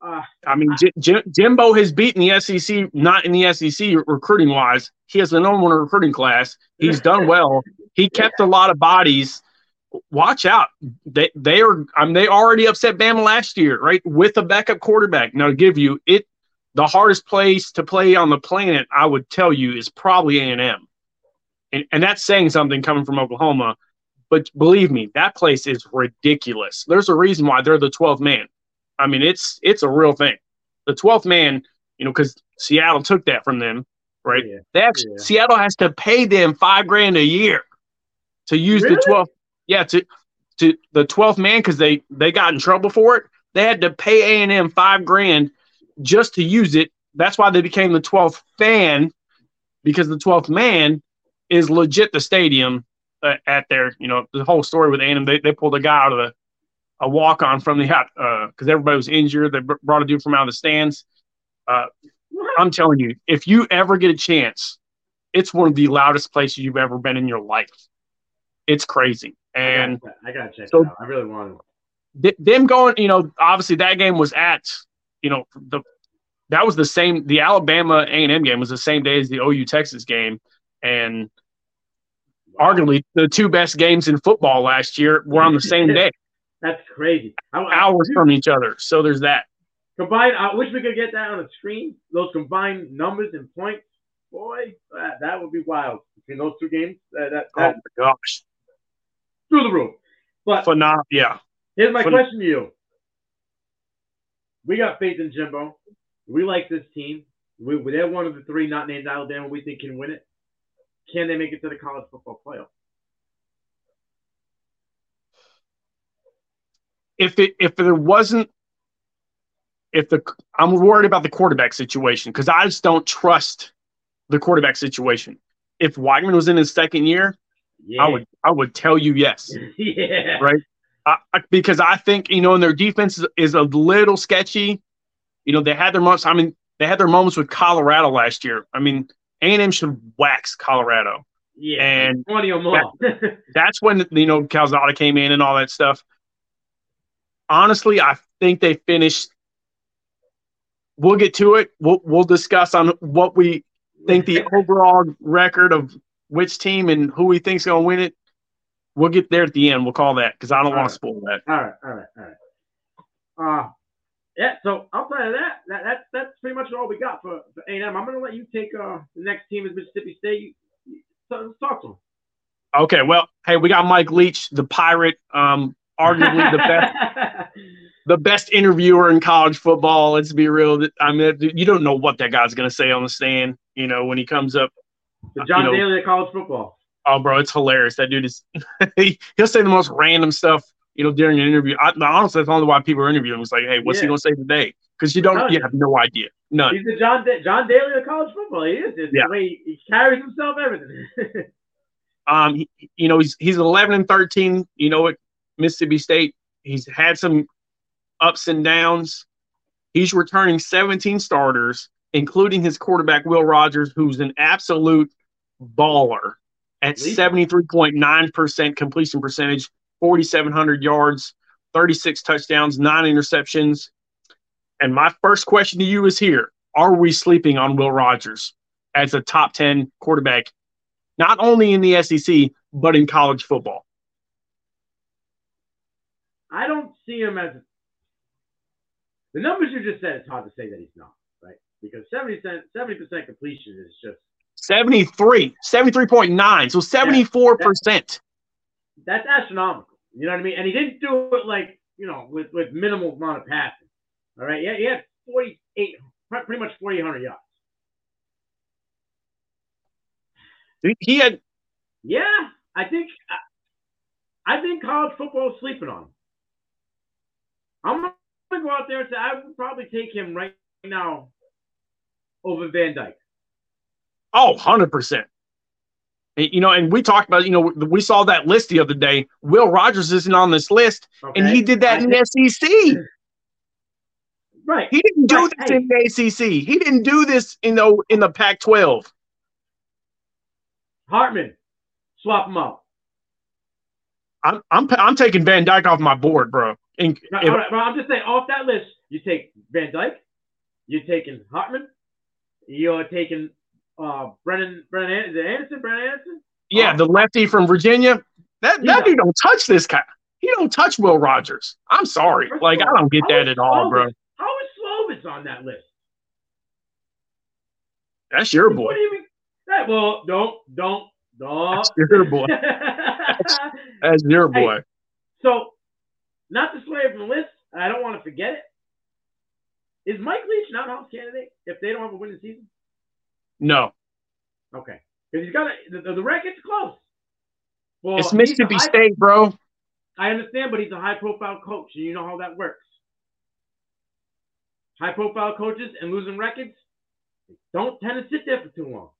I mean, Jimbo has beaten the SEC, not in the SEC recruiting wise. He has the number one recruiting class. He's done well. He kept a lot of bodies. Watch out! They are. I mean, they already upset Bama last year, right? With a backup quarterback. Now, to give you it, the hardest place to play on the planet, I would tell you, is probably A&M. And that's saying something coming from Oklahoma. But believe me, that place is ridiculous. There's a reason why they're the 12th man. I mean, it's a real thing. The 12th man, you know, because Seattle took that from them, right? Yeah. Seattle has to pay them $5,000 a year to use the 12th. Yeah, to the 12th man, because they got in trouble for it. They had to pay A&M $5,000 just to use it. That's why they became the 12th fan, because the 12th man is legit the stadium at their, you know, the whole story with A&M. They pulled a guy out of a walk-on from the – because everybody was injured. They brought a dude from out of the stands. I'm telling you, if you ever get a chance, it's one of the loudest places you've ever been in your life. It's crazy. And I got to check it out. I really want to. Them going – you know, obviously that game was at – you know, that was the same – the Alabama A&M game was the same day as the OU Texas game. And arguably the two best games in football last year were on the same day. That's crazy. Hours from each other. So there's that. Combined, I wish we could get that on a screen. Those combined numbers and points. Boy, that would be wild. Between those two games. Oh, my gosh. Through the roof. But phenomenal, yeah. Here's my question to you. We got faith in Jimbo. We like this team. They're one of the three not named Alabama we think can win it. Can they make it to the college football playoff? If there wasn't if the I'm worried about the quarterback situation because I just don't trust the quarterback situation. If Weigman was in his second year, yeah. I would tell you yes. Yeah. Right? Because I think, you know, and their defense is a little sketchy. You know, they had their moments. I mean, they had their moments with Colorado last year. I mean, A&M should wax Colorado. Yeah, and 20 or more. That's when, you know, Calzada came in and all that stuff. Honestly, I think they finished. We'll get to it. We'll discuss on what we think the overall record of which team and who we think's going to win it. We'll get there at the end. We'll call that because I don't want to spoil that. All right. Yeah, so outside of that's pretty much all we got for A&M. I'm going to let you take the next team is Mississippi State. So, talk to them. Okay, well, hey, we got Mike Leach, the Pirate, arguably the best interviewer in college football. Let's be real. I mean, you don't know what that guy's going to say on the stand, you know, when he comes up. The John Daly of college football. Oh, bro, it's hilarious. That dude is – he'll say the most random stuff. You know, during an interview, honestly, that's the only why people are interviewing him. It's like, hey, what's he going to say today? Because you have no idea. None. He's the John Daly of college football. He is. It's the way he carries himself, everything. He's 11-13, you know, at Mississippi State. He's had some ups and downs. He's returning 17 starters, including his quarterback, Will Rogers, who's an absolute baller at 73.9% completion percentage. 4,700 yards, 36 touchdowns, 9 interceptions. And my first question to you is here. Are we sleeping on Will Rogers as a top 10 quarterback, not only in the SEC, but in college football? I don't see him as – the numbers you just said, it's hard to say that he's not, right? Because 70% completion is just – 73.9, so 74%. That's astronomical. You know what I mean? And he didn't do it like, you know, with minimal amount of passing. All right. Yeah, he had pretty much 4,800 yards. He had. Yeah, I think college football is sleeping on him. I'm going to go out there and say I would probably take him right now over Van Dyke. Oh, 100%. You know, and we talked about, you know, we saw that list the other day. Will Rogers isn't on this list, and he did that in the SEC. Right. He didn't do this in the ACC. He didn't do this in the Pac-12. Hartman, swap him out. I'm taking Van Dyke off my board, bro. All right, I'm just saying, off that list, you take Van Dyke, you're taking Hartman, you're taking – Brennan Anderson. Yeah, the lefty from Virginia. That dude don't touch this guy. He don't touch Will Rogers. I'm sorry. Like, I don't get that at all, bro. How is Slovis on that list? That's your boy. Well, don't. That's your boy. That's your boy. Hey, so, not to slay from the list, and I don't want to forget it. Is Mike Leach not an out candidate if they don't have a winning season? No. Okay. Because he's got the record's close. Well, it's Mississippi State, bro. I understand, but he's a high-profile coach, and you know how that works. High-profile coaches and losing records don't tend to sit there for too long.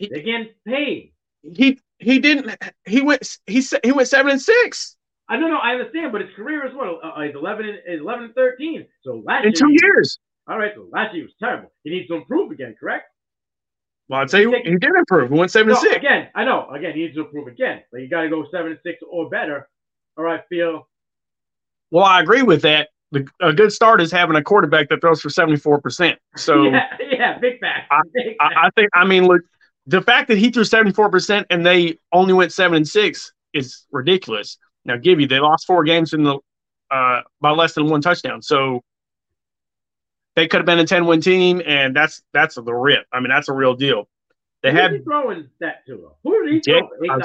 They get paid. He went 7-6. I don't know. I understand, but his career is what? He's 11-13. So last year in 2 years. All right. So last year was terrible. He needs to improve again. Correct. Well, I'll tell you, he did improve. He went 7-6. Again, I know. Again, he needs to improve again. Like, you got to go 7-6 or better, or I feel. Well, I agree with that. A good start is having a quarterback that throws for 74%. So yeah, big fact. I think. I mean, look, the fact that he threw 74% and they only went 7-6 is ridiculous. Now, they lost 4 games in the by less than 1 touchdown. So. They could have been a 10-win team, and that's the rip. I mean, that's a real deal. Who are you throwing that to? Who are these?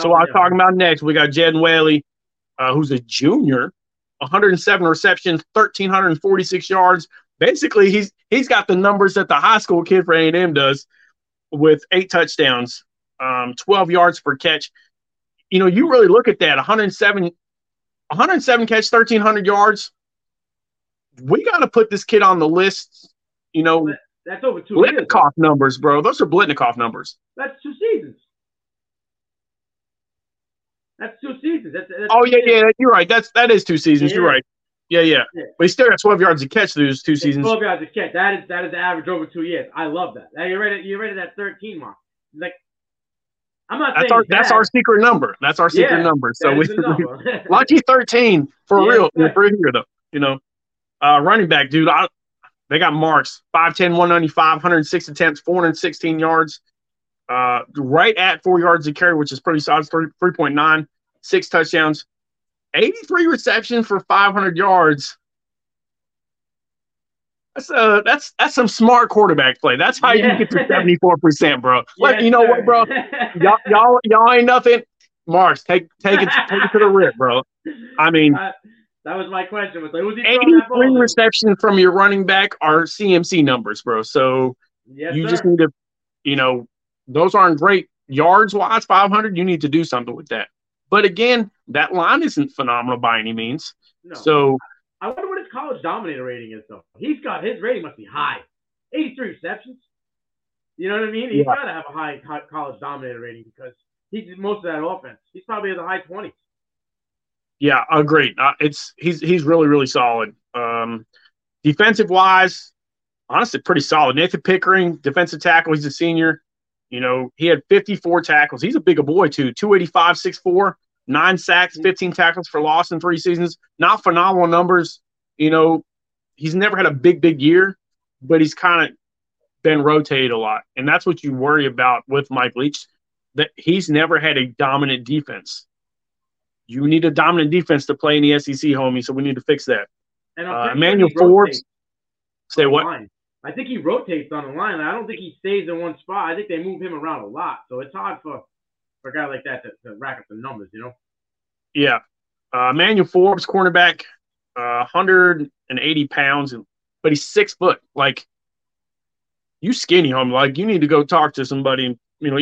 So I'm talking about next. We got Jed Whaley, who's a junior, 107 receptions, 1,346 yards. Basically, he's got the numbers that the high school kid for A&M does, with 8 touchdowns, 12 yards per catch. You know, you really look at that 107 catch, 1,300 yards. we got to put this kid on the list. You know, that's over 2 years. Blitnikoff numbers, bro. Those are Blitnikoff numbers. That's 2 seasons. That's 2 seasons. That's oh, yeah, yeah. You're right. That is 2 seasons. Yeah. You're right. Yeah. But he still got 12 yards a catch through those 2 seasons. 12 yards a catch. That is the average over 2 years. I love that. Now you're right at that 13 mark. Like, I'm not saying that's our secret number. That's our secret number. So we lucky 13 for real. Exactly. For here though, you know, running back dude. They got marks 5'10", 195, 106 attempts, 416 yards, right at 4 yards a carry, which is pretty solid. 3.9, 6 touchdowns. 83 receptions for 500 yards. That's some smart quarterback play. That's how you get to 74%, bro. Like, you know what, bro? Y'all ain't nothing. Marks, take it to the rib, bro. I mean, that was my question. Was like, who's he throwing that ball? 83 receptions from your running back are CMC numbers, bro. So just need to, you know, those aren't great yards wise. 500. You need to do something with that. But again, that line isn't phenomenal by any means. No. So I wonder what his college dominator rating is, though. He's got his rating must be high, 83 receptions. You know what I mean? He's got to have a high college dominator rating because he did most of that offense. He's probably in the high 20s. Yeah, agreed. He's really really solid. Defensive wise, honestly, pretty solid. Nathan Pickering, defensive tackle. He's a senior. You know, he had 54 tackles. He's a bigger boy, too. 285, 6'4", 9 sacks, 15 tackles for loss in 3 seasons. Not phenomenal numbers. You know, he's never had a big year, but he's kind of been rotated a lot. And that's what you worry about with Mike Leach, that he's never had a dominant defense. You need a dominant defense to play in the SEC, homie, so we need to fix that. And Emmanuel Forbes. Say what? Line. I think he rotates on the line. I don't think he stays in one spot. I think they move him around a lot. So it's hard for a guy like that to rack up the numbers, you know? Yeah. Emmanuel Forbes, cornerback, 180 pounds, but he's 6 foot. Like, you skinny, homie. Like, you need to go talk to somebody and, you know,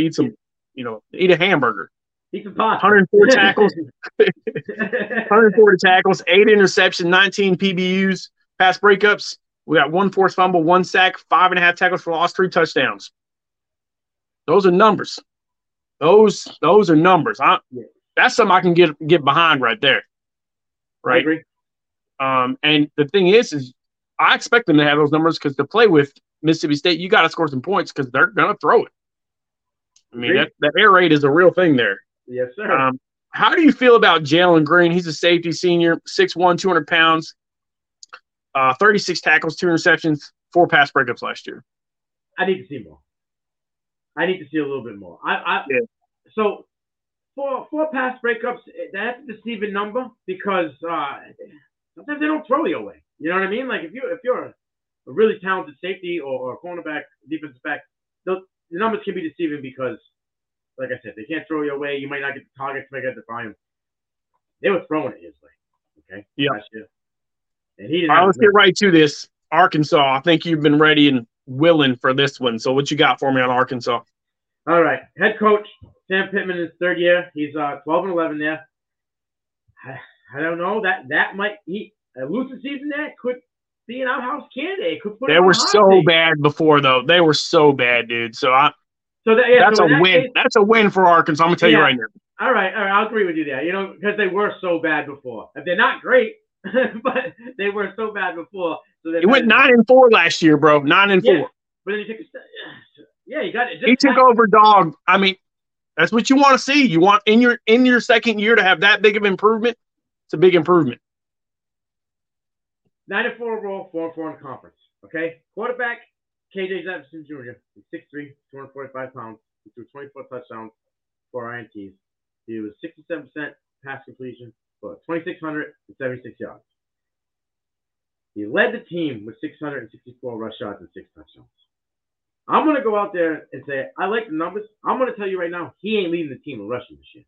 eat a hamburger. He can pop. 104 tackles, 140 tackles, 8 interceptions, 19 PBUs, pass breakups. We got 1 forced fumble, 1 sack, 5.5 tackles for loss, 3 touchdowns. Those are numbers. Those are numbers. That's something I can get behind right there. Right? I agree. And the thing is I expect them to have those numbers because to play with Mississippi State, you got to score some points because they're going to throw it. I mean, that air raid is a real thing there. Yes, sir. How do you feel about Jalen Green? He's a safety senior, 6'1", 200 pounds. 36 tackles, 2 interceptions, 4 pass breakups last year. I need to see more. I need to see a little bit more. So 4 pass breakups, that's a deceiving number because sometimes they don't throw you away. You know what I mean? Like if you're a really talented safety or a cornerback, defensive back, the numbers can be deceiving because, like I said, they can't throw you away. You might not get the targets, you might get the volume. They were throwing it his way. Okay. Yeah. Let's get right to this. Arkansas, I think you've been ready and willing for this one. So what you got for me on Arkansas? All right. Head coach Sam Pittman in his third year. He's 12-11 there. I don't know. That might – a losing season there could be an outhouse candidate. Could put they were so day. Bad before, though. They were so bad, dude. That's a win for Arkansas. I'm going to tell you right now. All right. I'll agree with you there. You know, because they were so bad before. If they're not great – but they were so bad before. So they went 9-4 last year, bro. 9-4. But then he took you got it. He took over, dog. I mean, that's what you want to see. You want in your second year to have that big of improvement. It's a big improvement. 9-4 overall, 4-4 in conference. Okay, quarterback KJ Jefferson Jr. He's 6'3", 245 pounds. He threw 24 touchdowns, 4 INTs. He was 67% pass completion. 2,676 yards. He led the team with 664 rush yards and 6 touchdowns. I'm going to go out there and say, I like the numbers. I'm going to tell you right now, he ain't leading the team in rushing this year.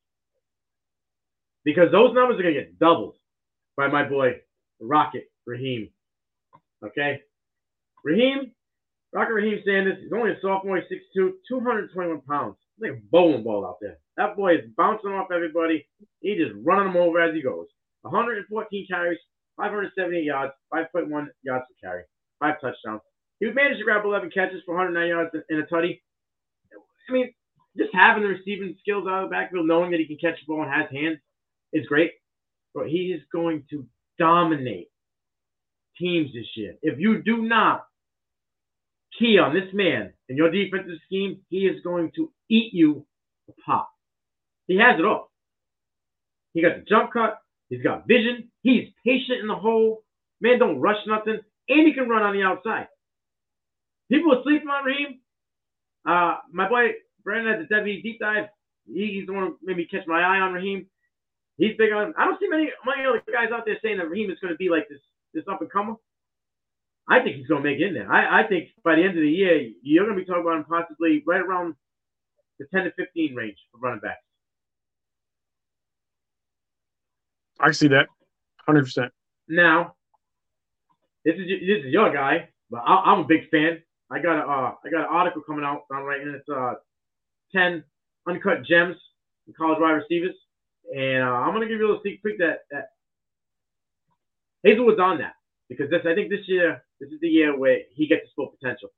Because those numbers are going to get doubled by my boy, Rocket Raheem. Okay? Rocket Raheem Sanders, he's only a sophomore, 6'2", 221 pounds. Like a bowling ball out there. That boy is bouncing off everybody. He's just running them over as he goes. 114 carries, 578 yards, 5.1 yards per carry, 5 touchdowns. He managed to grab 11 catches for 109 yards in a tutty. I mean, just having the receiving skills out of the backfield, knowing that he can catch the ball and has hands, is great. But he is going to dominate teams this year. If you do not key on this man in your defensive scheme, he is going to eat you apart. He has it all. He got the jump cut. He's got vision. He's patient in the hole. Man, don't rush nothing. And he can run on the outside. People are sleeping on Raheem. My boy Brandon at the WWE deep dive. He's the one who made me catch my eye on Raheem. He's big on him. I don't see many other guys out there saying that Raheem is going to be like this up-and-comer. I think he's going to make it in there. I think by the end of the year, you're going to be talking about him possibly right around the 10 to 15 range for running backs. I see that 100%. Now, this is your guy, but I'm a big fan. I got an article coming out on right now. It's 10 uncut gems in college wide receivers, and I'm gonna give you a little sneak peek that Hazelwood's on that, because I think this is the year where he gets his full potential,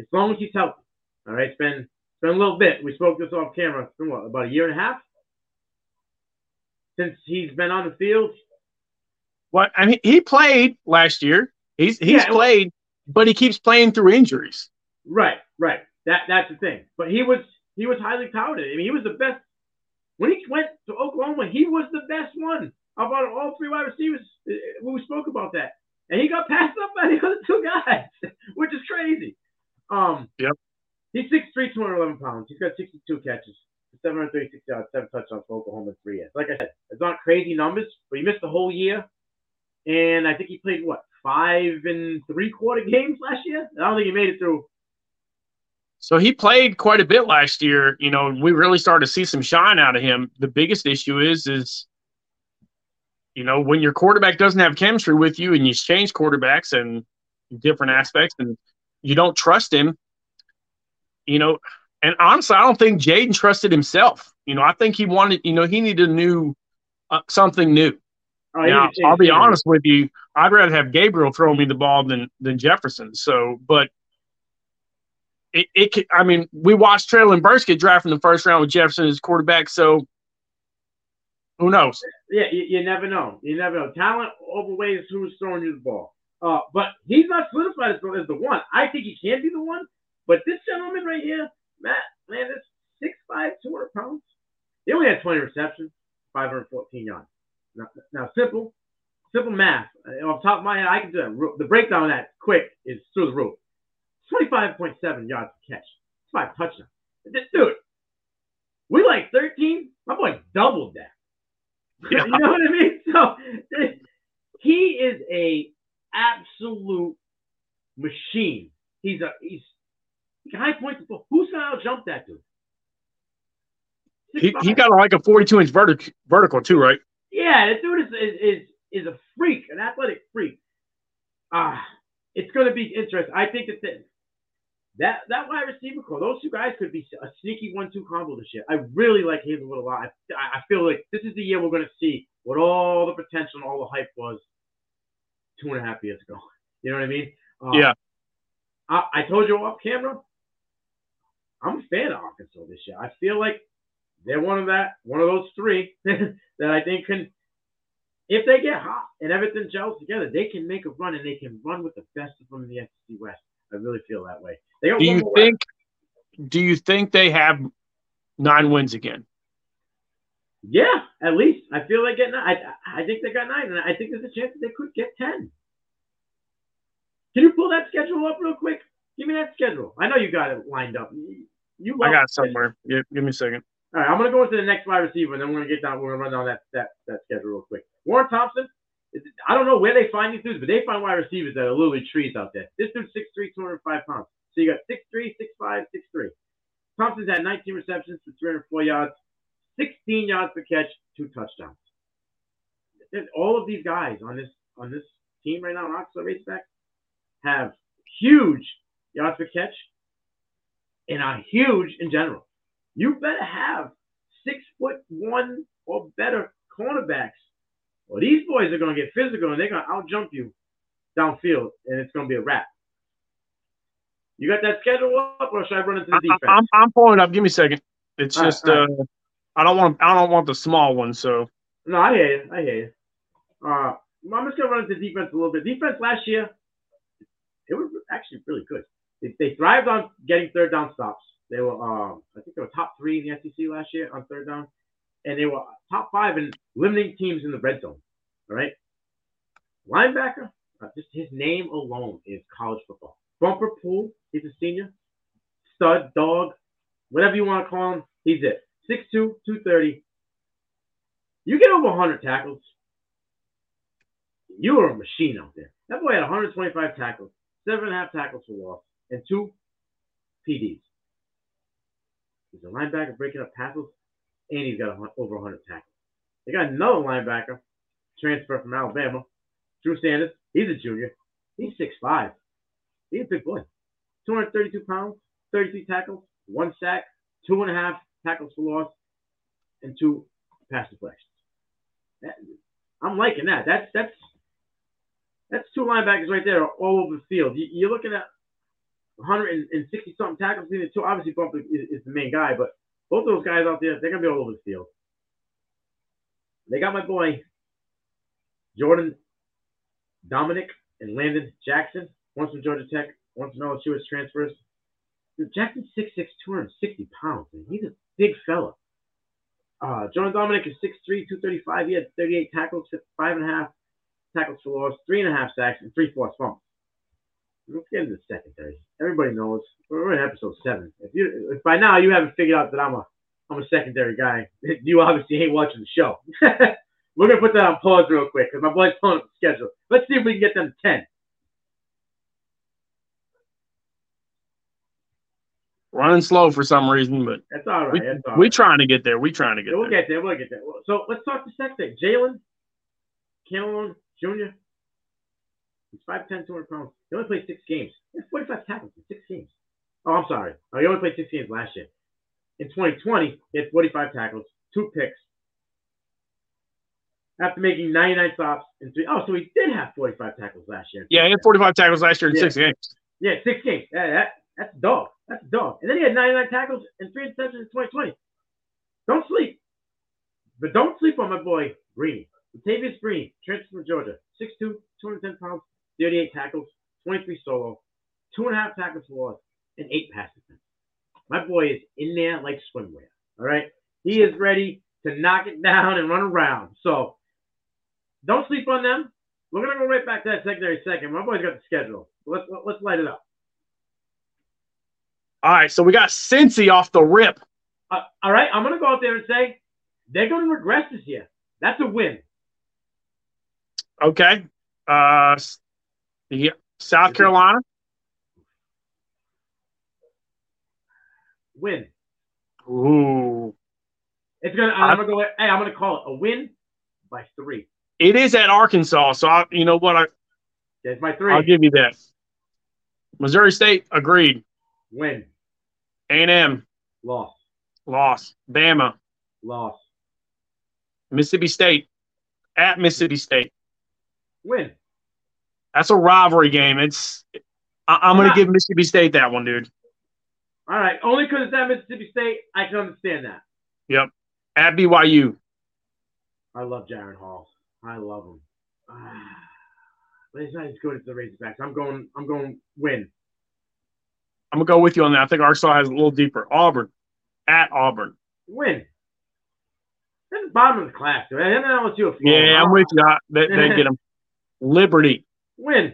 as long as he's healthy. All right, it's been a little bit. We spoke this off camera. It's been about a year and a half since he's been on the field. Well, I mean, he played last year. He's played. But he keeps playing through injuries. Right. That's the thing. But he was highly touted. I mean, he was the best. When he went to Oklahoma, he was the best one out of all three wide receivers. We spoke about that. And he got passed up by the other two guys, which is crazy. Yep. He's 6'3", 211 pounds. He's got 62 catches, 736 yards, 7 touchdowns for Oklahoma in 3 years. Like I said, it's not crazy numbers, but he missed the whole year. And I think he played, 5 and 3/4 games last year? I don't think he made it through. So he played quite a bit last year. You know, we really started to see some shine out of him. The biggest issue is when your quarterback doesn't have chemistry with you and you change quarterbacks and different aspects and you don't trust him, and honestly, I don't think Jayden trusted himself. I think he wanted, he needed a new, something new. Oh, now, I'll be honest with you. I'd rather have Gabriel throw me the ball than Jefferson. So, but we watched Treylon Burks get drafted in the first round with Jefferson as quarterback. So, who knows? Yeah, you never know. You never know. Talent outweighs who's throwing you the ball. But he's not solidified as the one. I think he can be the one. But this gentleman right here, Matt, man, that's 6'5", 200 pounds. He only had 20 receptions, 514 yards. Now, simple math. Off the top of my head, I can do that. The breakdown of that quick is through the roof. 25.7 yards to catch. 5 touchdowns. Dude, we like 13. My boy doubled that. Yeah. You know what I mean? So, he is a absolute machine. He can high point the ball. Who's going to out-jump that dude? He got like a 42-inch vertical too, right? Yeah, this dude is a freak, an athletic freak. It's going to be interesting. I think that wide receiver core, those two guys could be a sneaky 1-2 combo this year. I really like Hazelwood a lot. I feel like this is the year we're going to see what all the potential and all the hype was 2.5 years ago. You know what I mean? Yeah. I told you off camera, I'm a fan of Arkansas this year. I feel like they're one of those three that I think can, if they get hot and everything gels together, they can make a run, and they can run with the best of them in the SEC West. I really feel that way. Do you think they have 9 wins again? Yeah, at least I feel like getting. I think they got 9, and I think there's a chance that they could get 10. Can you pull that schedule up real quick? Give me that schedule. I know you got it lined up. I got it somewhere. Yeah, give me a second. All right, I'm going to go into the next wide receiver, and then we're going to run down that schedule real quick. Warren Thompson, I don't know where they find these dudes, but they find wide receivers that are literally trees out there. This dude's 6'3", 205 pounds. So you got 6'3", 6'5", 6'3". Thompson's had 19 receptions for 304 yards, 16 yards per catch, 2 touchdowns. There's all of these guys on this team right now in Oxford Raceback have huge yards per catch and are huge in general. You better have 6'1" or better cornerbacks Well, these boys are going to get physical, and they're going to out-jump you downfield, and it's going to be a wrap. You got that schedule up, or should I run into the defense? I'm pulling it up. Give me a second. It's all just right, right. I don't want the small one, so. No, I hear you. I'm just going to run into defense a little bit. Defense last year, it was actually really good. They thrived on getting third down stops. They were, I think they were top 3 in the SEC last year on third down, and they were top 5 in limiting teams in the red zone. All right, linebacker, just his name alone is college football. Bumper Pool, he's a senior, stud, dog, whatever you want to call him, he's it. 6'2", 230. You get over 100 tackles, you are a machine out there. That boy had 125 tackles, 7.5 tackles for loss, and 2 PDs. He's a linebacker breaking up tackles, and he's got over 100 tackles. They got another linebacker, transfer from Alabama, Drew Sanders. He's a junior. He's 6'5". He's a big boy. 232 pounds, 33 tackles, 1 sack, 2.5 tackles for loss, and 2 pass deflections. I'm liking that. That's 2 linebackers right there all over the field. You're looking at 160-something tackles in the 2. Obviously, Bump is the main guy, but both those guys out there, they're going to be all over the field. They got my boy, Jordan Dominic and Landon Jackson. One's from Georgia Tech, one's from LSU as transfers. Jackson's 6'6", 260 pounds. Man. He's a big fella. Jordan Dominic is 6'3", 235. He had 38 tackles, 5.5 tackles for loss, 3.5 sacks, and 3 forced fumbles. Let's get into the secondary. Everybody knows we're in episode 7. If by now you haven't figured out that I'm a secondary guy, you obviously hate watching the show. We're gonna put that on pause real quick because my boy's pulling up the schedule. Let's see if we can get them to 10. Running slow for some reason, but that's all right. We're trying to get there. We'll get there. So let's talk the secondary. Jalen Cannelone Jr. He's 5'10", 200 pounds. He only played 6 games. He had 45 tackles in 6 games. Oh, I'm sorry. He only played 6 games last year. In 2020, he had 45 tackles, 2 picks. After making 99 stops in 3. Oh, so he did have 45 tackles last year. Yeah, he had 45 tackles last year in 6 games. Yeah, 6 games. That's a dog. That's a dog. And then he had 99 tackles and 3 interceptions in 2020. Don't sleep. But don't sleep on my boy, Greeny. Latavius Green, transfer from Georgia. 6'2", 210 pounds, 38 tackles, 23 solo, 2.5 tackles for loss, and 8 passes. My boy is in there like swimwear. All right? He is ready to knock it down and run around. So don't sleep on them. We're going to go right back to that secondary second. My boy's got the schedule. Let's light it up. All right, so we got Cincy off the rip. All right, I'm going to go out there and say they're going to regress this year. That's a win. Okay. Yeah. South Carolina. Win. Ooh. It's gonna. I'm gonna go. Hey, I'm gonna call it a win by 3. It is at Arkansas, so you know what? That's my 3. I'll give you that. Missouri State agreed. Win. A&M loss. Bama loss. Mississippi State at Mississippi State. Win. That's a rivalry game. I'm going to give Mississippi State that one, dude. All right. Only because it's at Mississippi State, I can understand that. Yep. At BYU. I love Jaron Hall. I love him. But he's not as good as the Razorbacks. I'm going win. I'm going to go with you on that. I think Arkansas has a little deeper. Auburn. At Auburn. Win. That's the bottom of the class, dude. Yeah, I'm with you. They get them. Liberty. Win.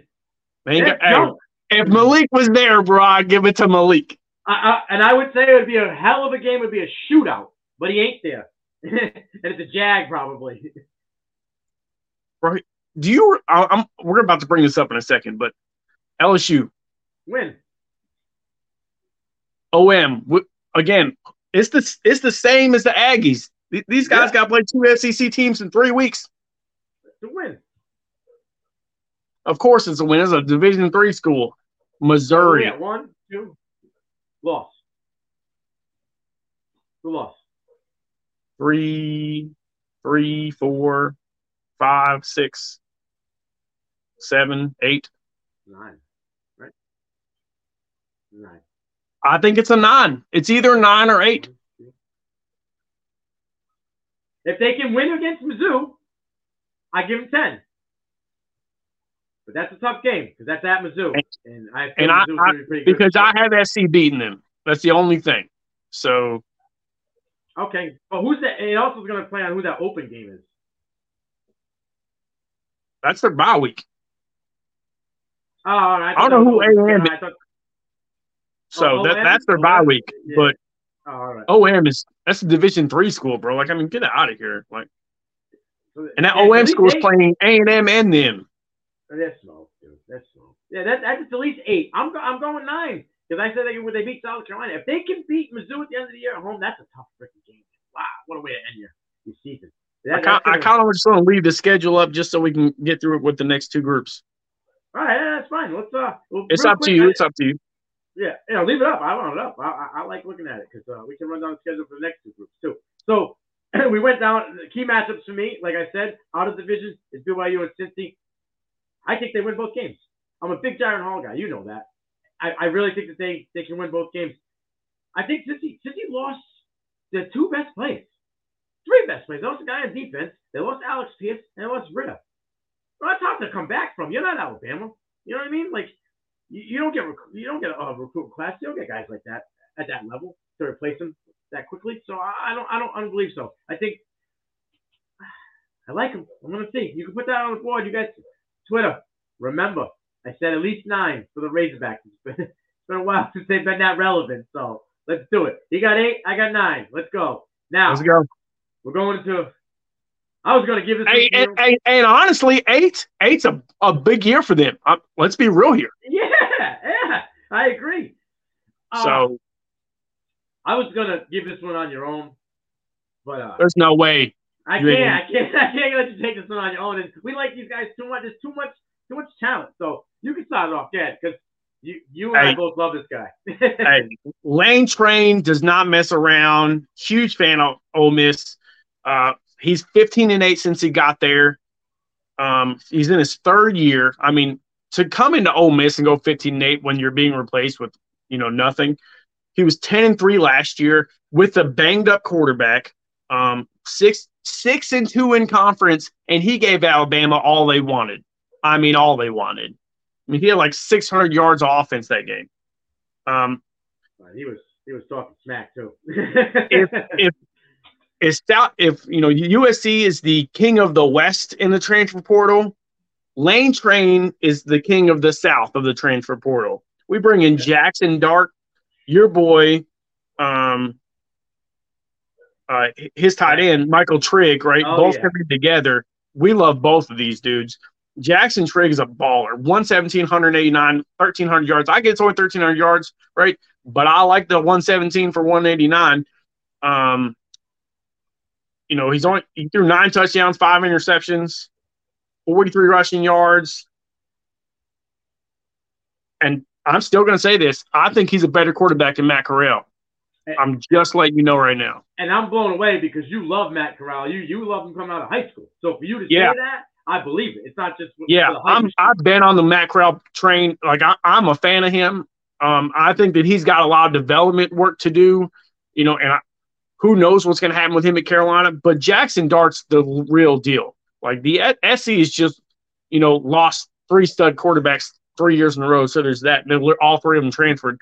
If Malik was there, bro, I'd give it to Malik. And I would say it would be a hell of a game. It would be a shootout, but he ain't there. And it's a jag, probably. Right. We're about to bring this up in a second, but LSU. Win. OM. Again, it's the same as the Aggies. These guys got to play 2 SEC teams in 3 weeks. It's a win. Of course it's a win. It's a Division III school. Missouri. Yeah, 1, 2. Loss. The loss. 3, 4, 5. five, six, seven, eight. Nine, right? Nine. I think it's a nine. It's either nine or eight. If they can win against Mizzou, I give them 10. But that's a tough game because that's at Mizzou. And I have SC beating them. That's the only thing. So. Okay. But who's that? It also is going to play on who that open game is. That's their bye week. Oh, all right. I don't know who A&M is. So that's their bye week. Yeah. But O&M is – that's a Division III school, bro. Like, I mean, get out of here. Like, and that O&M school is playing A&M and them. That's small, dude. That's small. Yeah, that's at least eight. I'm going nine because I said when they beat South Carolina, if they can beat Mizzou at the end of the year at home, that's a tough freaking game. Wow, what a way to end your season. I kind of just want to leave the schedule up just so we can get through it with the next two groups. All right, yeah, that's fine. Let's it's up to you. It's up to you. Yeah, leave it up. I want it up. I like looking at it because we can run down the schedule for the next two groups too. So we went down the key matchups for me. Like I said, out of division is BYU and Cincy. I think they win both games. I'm a big Jaron Hall guy. You know that. I really think that they can win both games. I think Cincy lost the two best players. Three best players. They lost a guy on defense. They lost Alex Pierce, and they lost Ritter. Well, that's hard to come back from. You're not Alabama. You know what I mean? Like, you don't get a recruiting class. You don't get guys like that at that level to replace them that quickly. So I don't believe so. I think I like them. I'm gonna see. You can put that on the board. You guys. Twitter, remember, I said at least nine for the Razorbacks. It's been a while since they've been that relevant, so let's do it. You got eight, I got nine. Let's go. Now, let's go. We're going to – I was going to give this – and honestly, eight's a big year for them. Let's be real here. Yeah, I agree. So I was going to give this one on your own, but there's no way. I can't let you take this one on your own. And we like these guys too much. There's too much talent. So you can start it off, Dad, because you and I both love this guy. Hey, Lane Train does not mess around. Huge fan of Ole Miss. He's 15-8 since he got there. He's in his third year. I mean, to come into Ole Miss and go 15-8 when you're being replaced with nothing. He was 10-3 last year with a banged up quarterback. 6-2 in conference, and he gave Alabama all they wanted. I mean, all they wanted. I mean, he had like 600 yards of offense that game. He was talking smack too. if USC is the king of the West in the transfer portal, Lane Train is the king of the South of the transfer portal. We bring in Jackson Dart, your boy. His tight end, Michael Trigg, right? Both coming together. We love both of these dudes. Jackson Trigg is a baller. 117, 189, 1,300 yards. I get to 1,300 yards, right? But I like the 117 for 189. He threw 9 touchdowns, 5 interceptions, 43 rushing yards. And I'm still going to say this. I think he's a better quarterback than Matt Corral. I'm just letting you know right now. And I'm blown away because you love Matt Corral. You love him coming out of high school. So for you to say that, I believe it. It's not just I've been on the Matt Corral train. Like, I'm a fan of him. I think that he's got a lot of development work to do, and who knows what's going to happen with him at Carolina. But Jackson Dart's the real deal. Like, the SC is just, lost 3 stud quarterbacks 3 years in a row. So there's that. And all 3 of them transferred.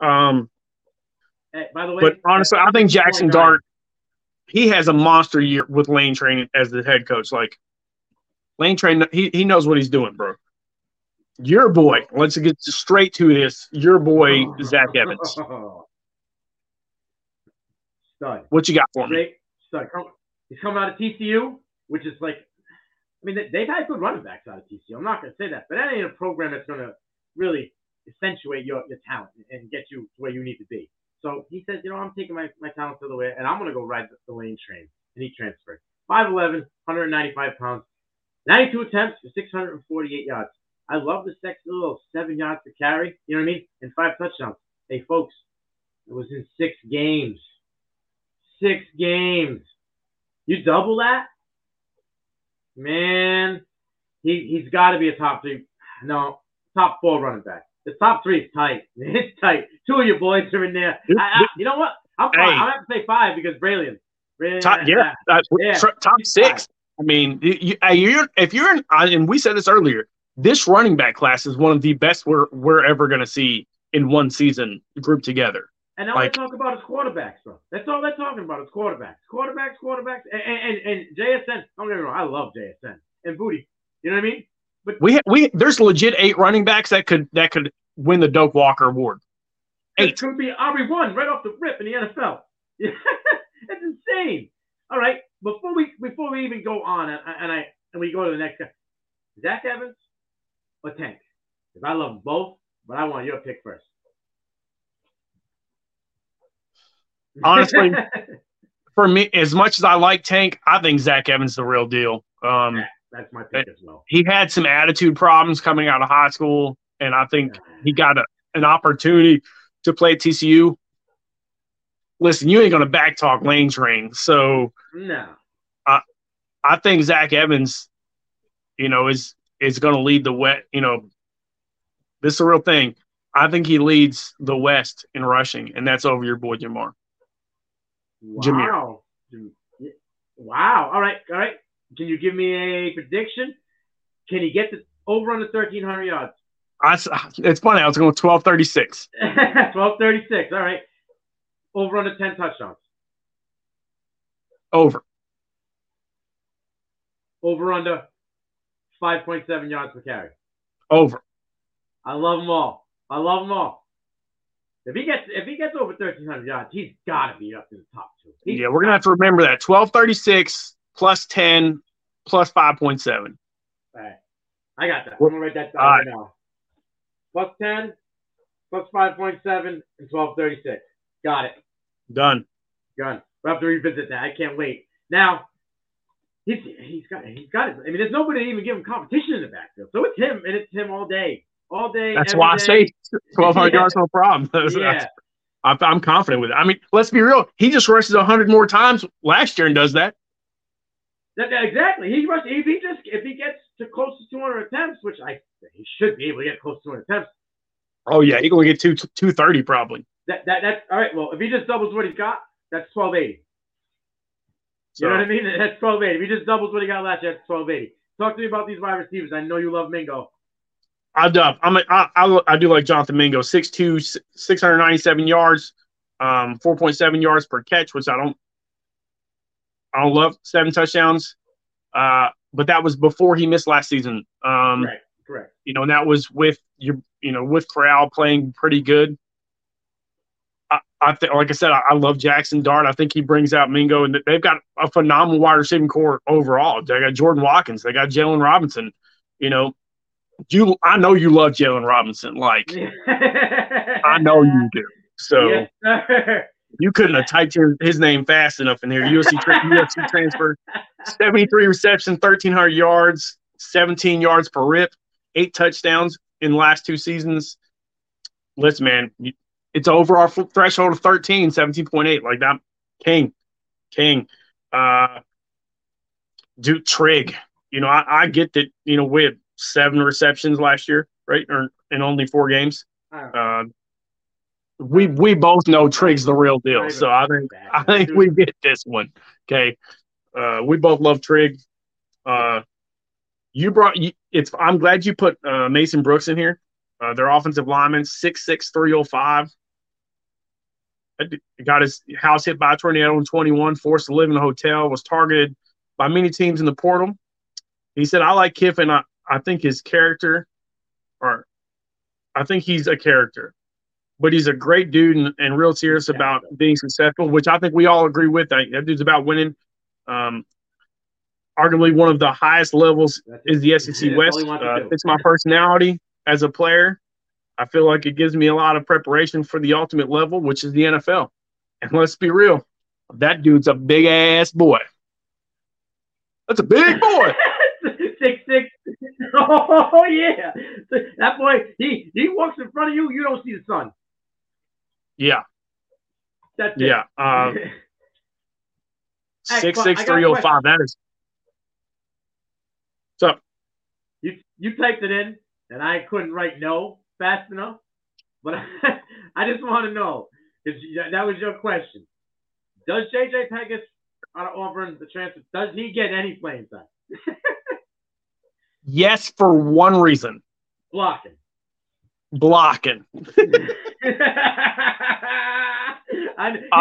By the way, but honestly, I think Jackson Dart, he has a monster year with Lane Train as the head coach. Like, Lane Train, he knows what he's doing, bro. Your boy, let's get straight to this. Your boy, Zach Evans. Stud. What you got for me? Stud. He's coming out of TCU, which is like, I mean, they've had good running backs out of TCU. I'm not going to say that, but that ain't a program that's going to really accentuate your talent and get you where you need to be. So he said, I'm taking my talent to the way, and I'm going to go ride the Lane Train. And he transferred. 5'11", 195 pounds, 92 attempts for 648 yards. I love this extra little 7 yards to carry, you know what I mean, and 5 touchdowns. Hey, folks, it was in 6 games. 6 games. You double that, man, he's got to be a top three. No, top four running back. The top three is tight. It's tight. Two of your boys are in there. You know what? I'm going to have to say five because Braylon. Top six. I mean, if you're in, and we said this earlier, this running back class is one of the best we're ever going to see in one season grouped together. And all they talk about is quarterbacks, bro. That's all they're talking about is quarterbacks. And JSN, don't get me wrong, I love JSN and Boutte. You know what I mean? But there's legit 8 running backs that could win the Doak Walker Award. 8 could be RB1 right off the rip in the NFL. That's insane. All right, before we even go on, and we go to the next guy, Zach Evans or Tank? Because I love them both, but I want your pick first. Honestly, for me, as much as I like Tank, I think Zach Evans is the real deal. That's my pick as well. He had some attitude problems coming out of high school, and I think he got an opportunity to play at TCU. Listen, you ain't going to backtalk Lane Train. So no. I think Zach Evans, is going to lead the West. This is a real thing. I think he leads the West in rushing, and that's over your boy Jameer. Wow. Wow. All right. Can you give me a prediction? Can he get over under 1,300 yards? It's funny. I was going 1,236. 1,236. All right. Over under 10 touchdowns. Over. Over under 5.7 yards per carry. Over. I love them all. If he gets over 1,300 yards, he's got to be up in the top 2. We're going to have to remember that. 1,236 plus 10 plus 5.7. All right. I got that. I'm going to write that down right now. Plus 10 plus 5.7 and 1,236. Got it. Done. We'll have to revisit that. I can't wait. Now, he's got it. I mean, there's nobody to even give him competition in the backfield. So it's him, and it's him all day. That's why I say 1,200 yards, no problem. I'm confident with it. I mean, let's be real. He just rushes 100 more times last year and does that. Exactly. He rushed. If he gets to close to 200 attempts, which he should be able to get close to 200 attempts. Oh yeah, he's going to get 230 probably. That's all right. Well, if he just doubles what he's got, that's 1,280. So, you know what I mean? That's 1,280. If he just doubles what he got last year, that's 1,280. Talk to me about these wide receivers. I know you love Mingo. I do like Jonathan Mingo. 6'2", 697 yards, 4.7 yards per catch, which I don't love. 7 touchdowns. But that was before he missed last season. Right. Correct. And that was with with Corral playing pretty good. Like I said, I love Jackson Dart. I think he brings out Mingo, and they've got a phenomenal wide receiving core overall. They got Jordan Watkins. They got Jalen Robinson. I know you love Jalen Robinson. I know you do. So yes, you couldn't have typed his name fast enough in here. USC transfer, 73 receptions, 1,300 yards, 17 yards per rip, 8 touchdowns in the last 2 seasons. Listen, man. It's over our threshold of 13, 17.8. Like that, King. Dude, Trigg. I get that, we had 7 receptions last year, right? Or in only 4 games. We both know Trigg's the real deal. So I think we get this one. Okay. We both love Trigg. I'm glad you put Mason Brooks in here. Their offensive lineman, 6'6", 305. Got his house hit by a tornado in 21, forced to live in a hotel, was targeted by many teams in the portal. He said, I like Kiffin. I think his character, or I think he's a character. But he's a great dude and real serious about being successful, which I think we all agree with. That dude's about winning. Arguably one of the highest levels is the SEC West. It's my personality. As a player, I feel like it gives me a lot of preparation for the ultimate level, which is the NFL. And let's be real, that dude's a big-ass boy. That's a big boy. 6'6". Oh, yeah. That boy, he walks in front of you, you don't see the sun. Yeah. That's it. Yeah. 6'6", 305. That is What's up? You typed it in, and I couldn't write no fast enough. But I just want to know, if that was your question. Does J.J. Pegas out of Auburn, the transfer, does he get any playing time? Yes, for one reason. Blocking. He's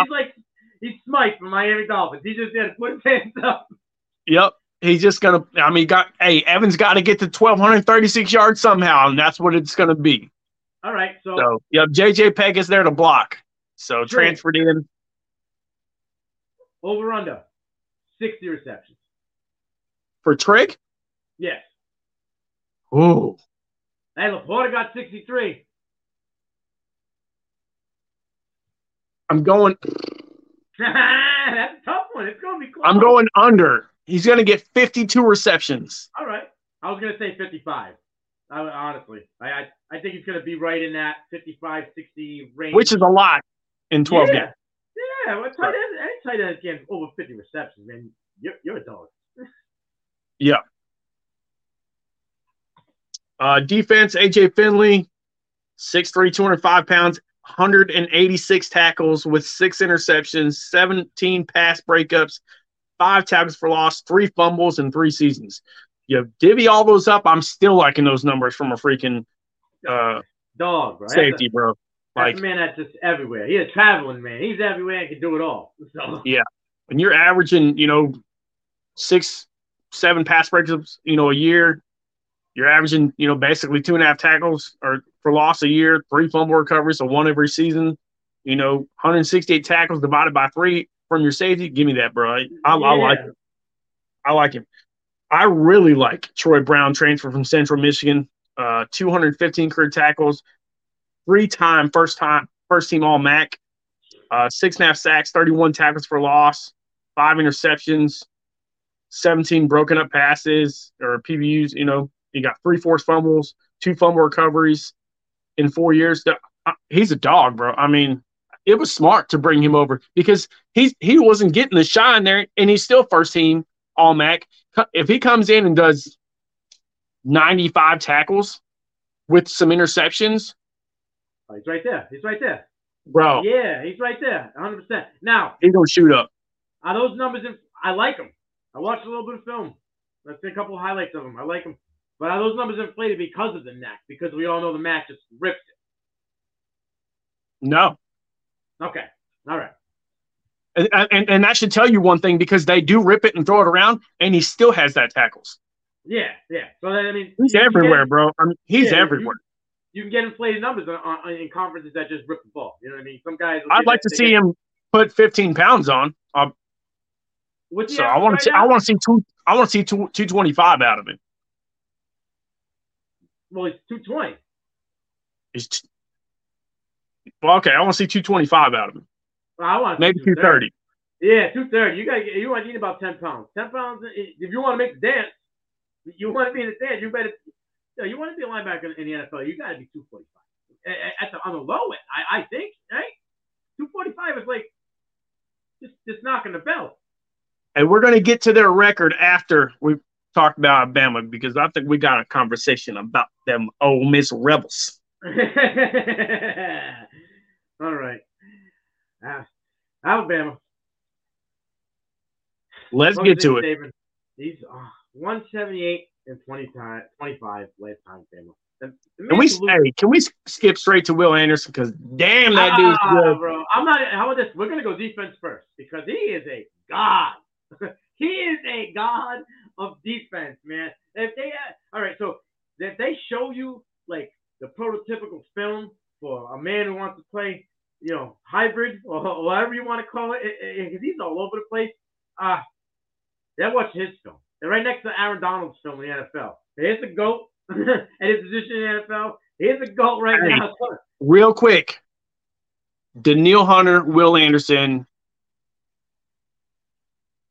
like, he's Smite from Miami Dolphins. He just didn't put his hands up. Yep. He's just going to – I mean, Evan's got to get to 1,236 yards somehow, and that's what it's going to be. All right. So yep, J.J. Pegas is there to block. So, transferred in. Over under 60 receptions. For Trig? Yes. Ooh. Hey, Laporta got 63. I'm going. That's a tough one. It's going to be close. I'm going under. He's going to get 52 receptions. All right. I was going to say 55. Honestly. I think he's going to be right in that 55, 60 range. Which is a lot in 12 games. Yeah. Well, tight end getting over 50 receptions, man. You're a dog. Yeah. Defense, A.J. Finley, 6'3", 205 pounds, 186 tackles with 6 interceptions, 17 pass breakups, 5 tackles for loss, 3 fumbles, and 3 seasons. You divvy all those up, I'm still liking those numbers from a freaking dog, bro. Safety, bro. Like, that's a man that's just everywhere. He's a traveling man. He's everywhere and can do it all. So. Yeah. When you're averaging, 6-7 pass breakups, a year, you're averaging, basically 2.5 tackles or for loss a year, 3 fumble recoveries, so 1 every season. 168 tackles divided by 3 from your safety. Give me that, bro. I like it. I like him. I really like Troy Brown, transfer from Central Michigan, 215 career tackles, 3-time first team All MAC, 6.5 sacks, 31 tackles for loss, 5 interceptions, 17 broken up passes or PBUs. He got 3 forced fumbles, 2 fumble recoveries in 4 years. He's a dog, bro. I mean, it was smart to bring him over because he wasn't getting the shine there, and he's still first team All MAC. If he comes in and does 95 tackles with some interceptions, he's right there. He's right there, bro. Yeah, he's right there, 100%. Now he's gonna shoot up. Are those numbers? I like him. I watched a little bit of film. I've seen a couple of highlights of him. I like him. But are those numbers inflated because of the MAC? Because we all know the MAC just ripped it. No. Okay. All right. And that should tell you one thing, because they do rip it and throw it around, and he still has that tackles. Yeah. So, I mean, he's everywhere, bro. I mean, he's everywhere. You can get inflated numbers in conferences that just rip the ball. You know what I mean? Some guys. I'd like to see him put 15 pounds on. So I want to. I want to see 225 out of him. Well, it's 220. Okay, I want to see 225 out of him. Well, I want maybe 230. Yeah, 230. You want to need about 10 pounds. 10 pounds. If you want to make the dance, you want to be in the dance. You better. You want to be a linebacker in the NFL. You got to be 245. On the low end, I think, right? 245 is like just knocking the bell. And we're going to get to their record after we talked about Alabama, because I think we got a conversation about them Ole Miss Rebels. All right. Alabama. Let's get to it. He's 178 and 25 lifetime family. Can we skip straight to Will Anderson? Because damn, that dude's good. Bro, I'm not. How about this? We're going to go defense first, because he is a god. He is a god of defense, man. If they show you like the prototypical film for a man who wants to play, hybrid or whatever you want to call it, because he's all over the place. They're watching his film. They're right next to Aaron Donald's film in the NFL. Here's the GOAT at his position in the NFL. Here's the GOAT now. Real quick, Daniil Hunter, Will Anderson.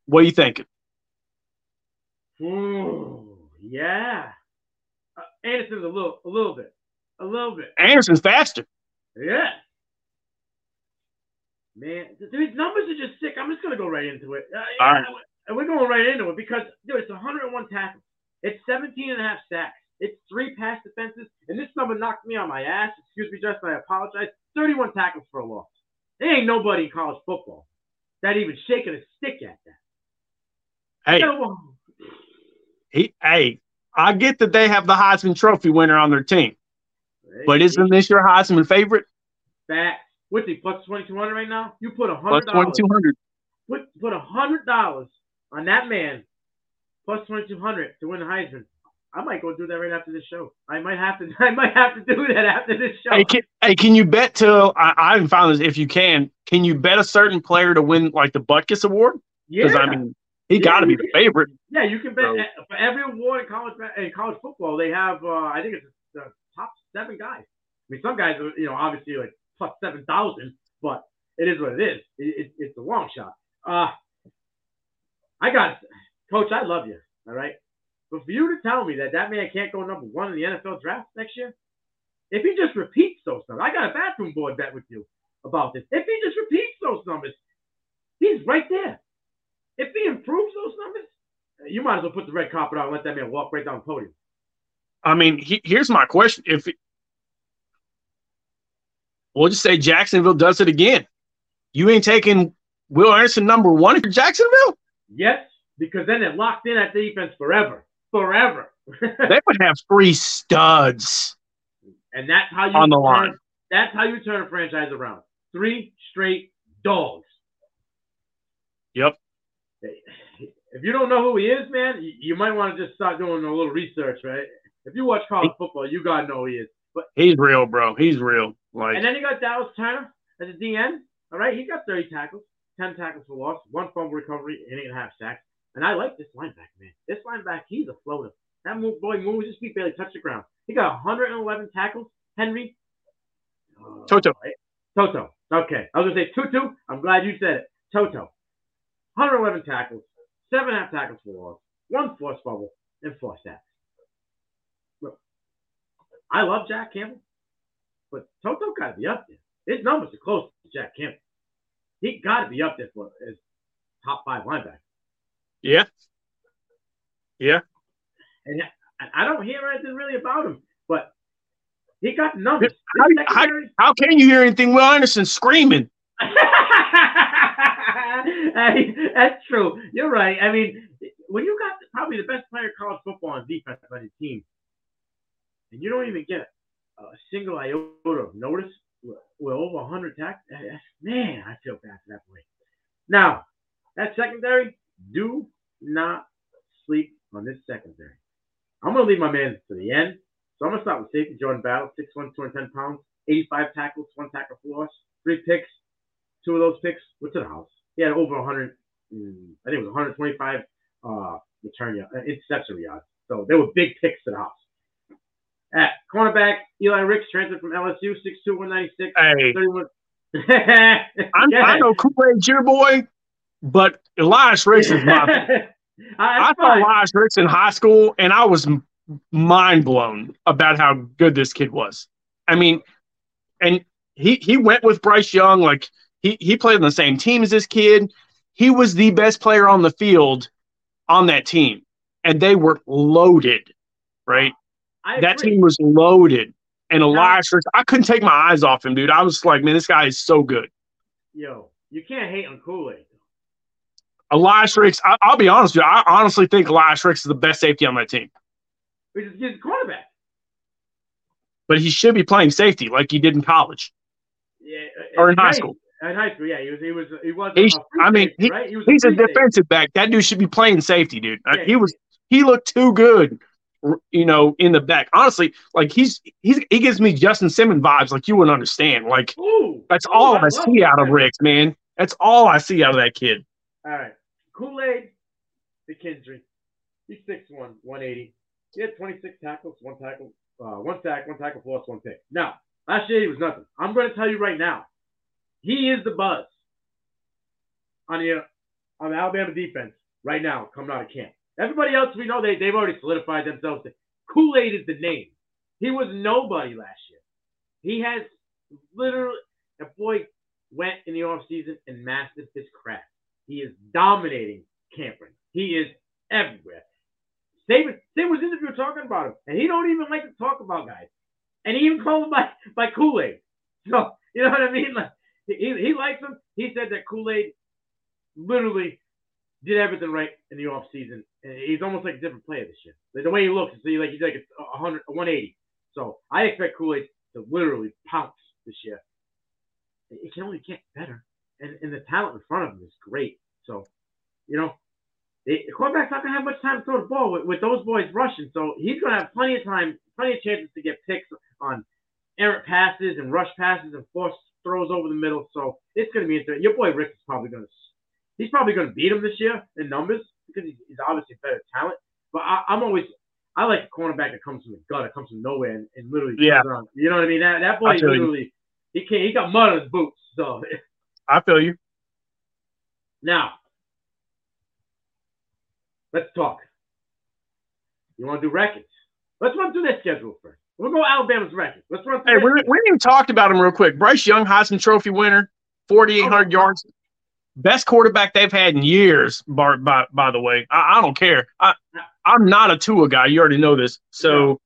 What are you thinking? Ooh, yeah. Anderson's a little bit. Anderson's faster. Yeah. Man, these numbers are just sick. I'm just going to go right into it. All right. We're going right into it because, it's 101 tackles, It's 17 and a half sacks. It's 3 pass defenses. And this number knocked me on my ass. Excuse me, Justin, I apologize. 31 tackles for a loss. There ain't nobody in college football that even shaking a stick at that. Hey, I get that they have the Heisman Trophy winner on their team. Hey, but isn't this your Heisman favorite? That, what's he, plus 2,200 right now? You put $100. Plus 2,200. Put $100 on that man, plus 2,200 to win the Heisman. I might go do that right after this show. I might have to do that after this show. Hey, can you bet till I haven't found this? If you can you bet a certain player to win like the Butkus Award? Yeah. Because I mean, he got to be the favorite. Yeah, you can bet for every award in college football. They have I think it's the top 7 guys. I mean, some guys are, you know, obviously like plus 7,000, but it is what it is. It's a long shot. I got it. Coach, I love you. All right. But for you to tell me that man can't go number 1 in the NFL draft next year, if he just repeats those numbers, I got a bathroom board bet with you about this. If he just repeats those numbers, he's right there. If he improves those numbers, you might as well put the red carpet on and let that man walk right down the podium. I mean, here's my question. We'll just say Jacksonville does it again. You ain't taking Will Anderson number 1 for Jacksonville? Yes, because then they're locked in at defense forever. Forever. They would have 3 studs. And that's how you on the line. That's how you turn a franchise around. 3 straight dogs. Yep. If you don't know who he is, man, you might want to just start doing a little research, right? If you watch college football, you gotta know who he is. But he's real, bro. He's real. Like, and then you got Dallas Turner as a DN. All right, he got 30 tackles, 10 tackles for loss, 1 fumble recovery, and 8.5 sacks. And I like this linebacker, man. This linebacker, he's a floater. That boy moves his feet, barely touched the ground. He got 111 tackles. Henry. Toto. Right? Toto. Okay. I was going to say Tutu. I'm glad you said it. Toto. 111 tackles, 7.5 tackles for loss, 1 forced fumble, and 4 sacks. Look, I love Jack Campbell, but Toto got to be up there. His numbers are close to Jack Campbell. He got to be up there for his top 5 linebacker. Yeah. Yeah. And I don't hear anything really about him, but he got numbers. How can you hear anything Will Anderson screaming? That's true. You're right. I mean, when you got probably the best player in college football on defense on your team, and you don't even get a single iota of notice with over 100 tackles, man, I feel bad for that boy. Now, that secondary, do not sleep on this secondary. I'm going to leave my man to the end. So I'm going to start with safety Jordan Battle, 6'1", 210 pounds, 85 tackles, 1 tackle for loss, 3 picks. 2 of those picks went to the house. He had over 100, I think it was 125 interception yards. So they were big picks to the house. At cornerback, Eli Ricks, transferred from LSU, 6'2", 196. Hey. 31. I know Kool-Aid your boy. But Elias Ricks is my – I saw Elias Ricks in high school, and I was mind blown about how good this kid was. I mean, and he went with Bryce Young. Like, he played on the same team as this kid. He was the best player on the field on that team, and they were loaded, right? That team was loaded. And Elias Ricks – I couldn't take my eyes off him, dude. I was like, man, this guy is so good. Yo, you can't hate on Kool-Aid. Elias Ricks, I'll be honest with you. I honestly think Elias Ricks is the best safety on that team. He's a cornerback. But he should be playing safety like he did in college. Yeah, or in high school. In high school, yeah. He's a defensive back. That dude should be playing safety, dude. Yeah, he looked too good, you know, in the back. Honestly, like he gives me Justin Simmons vibes like you wouldn't understand. Like, that's all I see out of Ricks, man. That's all I see out of that kid. All right. Kool-Aid McKendry. He's 6'1", 180. He had 26 tackles, 1 tackle for loss, 1 pick. Now, last year he was nothing. I'm going to tell you right now, he is the buzz on the Alabama defense right now coming out of camp. Everybody else we know, they've already solidified themselves. Kool-Aid is the name. He was nobody last year. He has literally – that boy went in the offseason and mastered his craft. He is dominating camping. He is everywhere. They was interviewed talking about him, and he don't even like to talk about guys. And he even called him by Kool-Aid. So, you know what I mean? Like, he likes him. He said that Kool-Aid literally did everything right in the offseason. He's almost like a different player this year. Like, the way he looks, he's like a 180. So I expect Kool-Aid to literally pounce this year. It can only get better. And the talent in front of him is great. So, you know, the quarterback's not going to have much time to throw the ball with those boys rushing. So he's going to have plenty of time, plenty of chances to get picks on errant passes and rush passes and forced throws over the middle. So it's going to be interesting. Your boy Rick is probably going to beat him this year in numbers because he's obviously better talent. But I like a cornerback that comes from the gut, that comes from nowhere and literally comes around. You know what I mean? That boy literally, he got mud on his boots. So I feel you. Now, let's talk. You want to do records? Let's run through their schedule first. We'll go Alabama's records. Let's run through. Hey, we even talked about him real quick. Bryce Young, Heisman Trophy winner, 4,800 yards. Best quarterback they've had in years, by the way. I don't care. I'm not a Tua guy. You already know this. So,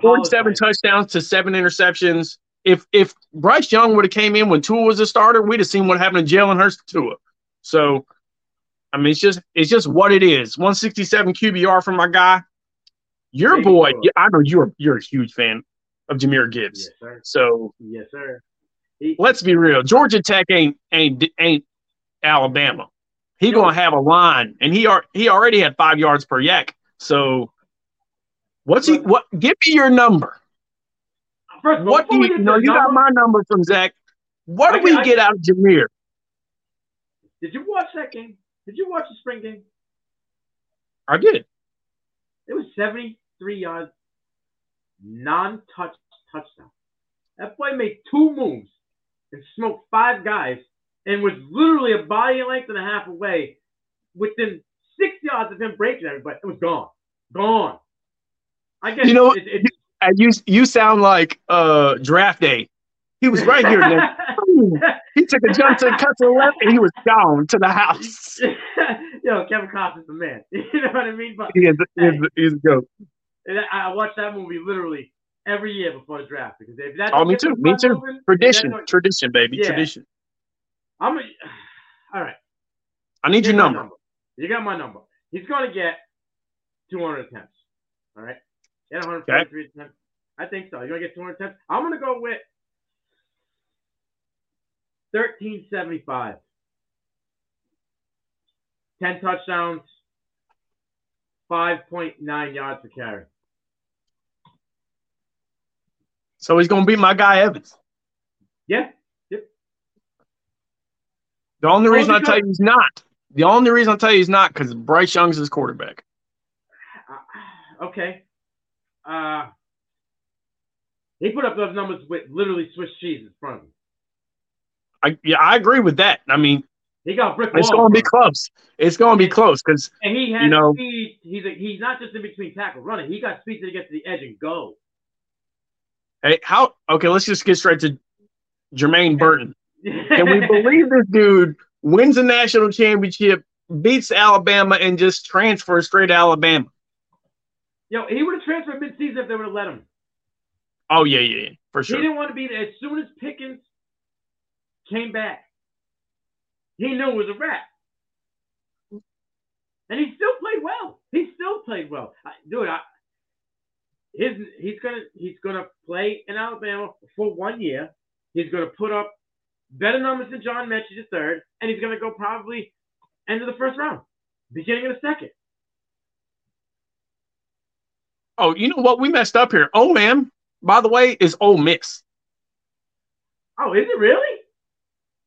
47 touchdowns to 7 interceptions. If Bryce Young would have came in when Tua was a starter, we'd have seen what happened to Jalen Hurts to Tua. So, I mean, it's just what it is. 167 QBR from my guy. Your boy, I know you're a huge fan of Jahmyr Gibbs. Yes, sir. So, yes, sir. Let's be real. Georgia Tech ain't Alabama. He gonna have a line, and he already had 5 yards per yak. So, what? Give me your number. First of all, what do you know? You got my number from Zach. What do we get out of Jahmyr? Did you watch that game? Did you watch the spring game? I did. It was 73 yards, non-touch touchdown. That boy made 2 moves and smoked 5 guys and was literally a body length and a half away within 6 yards of him breaking everybody. It was gone. Gone. I guess you know you sound like draft day. He was right here, man. He took a jump to cut to the left, and he was gone to the house. Yo, Kevin Costner's the man. You know what I mean? But he's a goat. And I watch that movie literally every year before the draft because if that's me too. Me too. Moving, tradition, baby, yeah. Tradition. All right. I need your number. You got my number. He's going to get 200 attempts. All right. Get 143 attempts. I think so. You're going to get 200 attempts. I'm going to go with 1,375. 10 touchdowns, 5.9 yards per carry. So he's going to beat my guy Evans. Yeah. Yep. The only reason I tell you he's not because Bryce Young's his quarterback. Okay. He put up those numbers with literally Swiss cheese in front of him. I agree with that. I mean, he got brick walls. It's going to be close. It's going to be close because he has speed. He's not just in between tackle running. He got speed to get to the edge and go. Hey, how? Okay, let's just get straight to Jermaine Burton. Can we believe this dude wins a national championship, beats Alabama, and just transfers straight to Alabama? Yo, he would have transferred midseason if they would have let him. Oh yeah, for sure. He didn't want to be there. As soon as Pickens came back, he knew it was a wrap. And he still played well. Dude, he's gonna play in Alabama for 1 year. He's gonna put up better numbers than John Mechie III, and he's gonna go probably end of the first round, beginning of the second. Oh, you know what? We messed up here. O&M, by the way, is Ole Miss. Oh, is it really?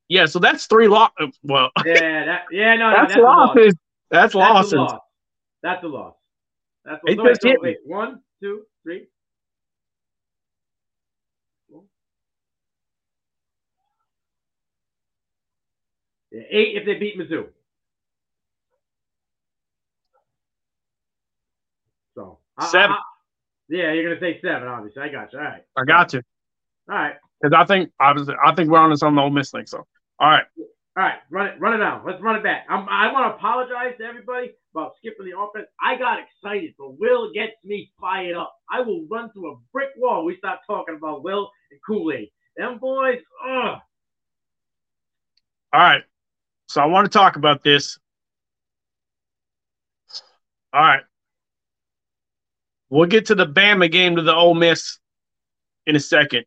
Yeah, so that's 3 losses. Well, that's losses. That's losses. That's a loss. That's a loss. Wait, 1, 2, 3. Yeah, 8 if they beat Mizzou. So 7. Yeah, you're gonna say 7, obviously. I got you. All right. I got you. All right. Because I think we're on this on the Ole Miss thing. So. All right. All right, run it down. Let's run it back. I want to apologize to everybody about skipping the offense. I got excited, but Will gets me fired up. I will run through a brick wall when we stop talking about Will and Kool-Aid. Them boys, ugh. All right, so I want to talk about this. All right. We'll get to the Bama game to the Ole Miss in a second.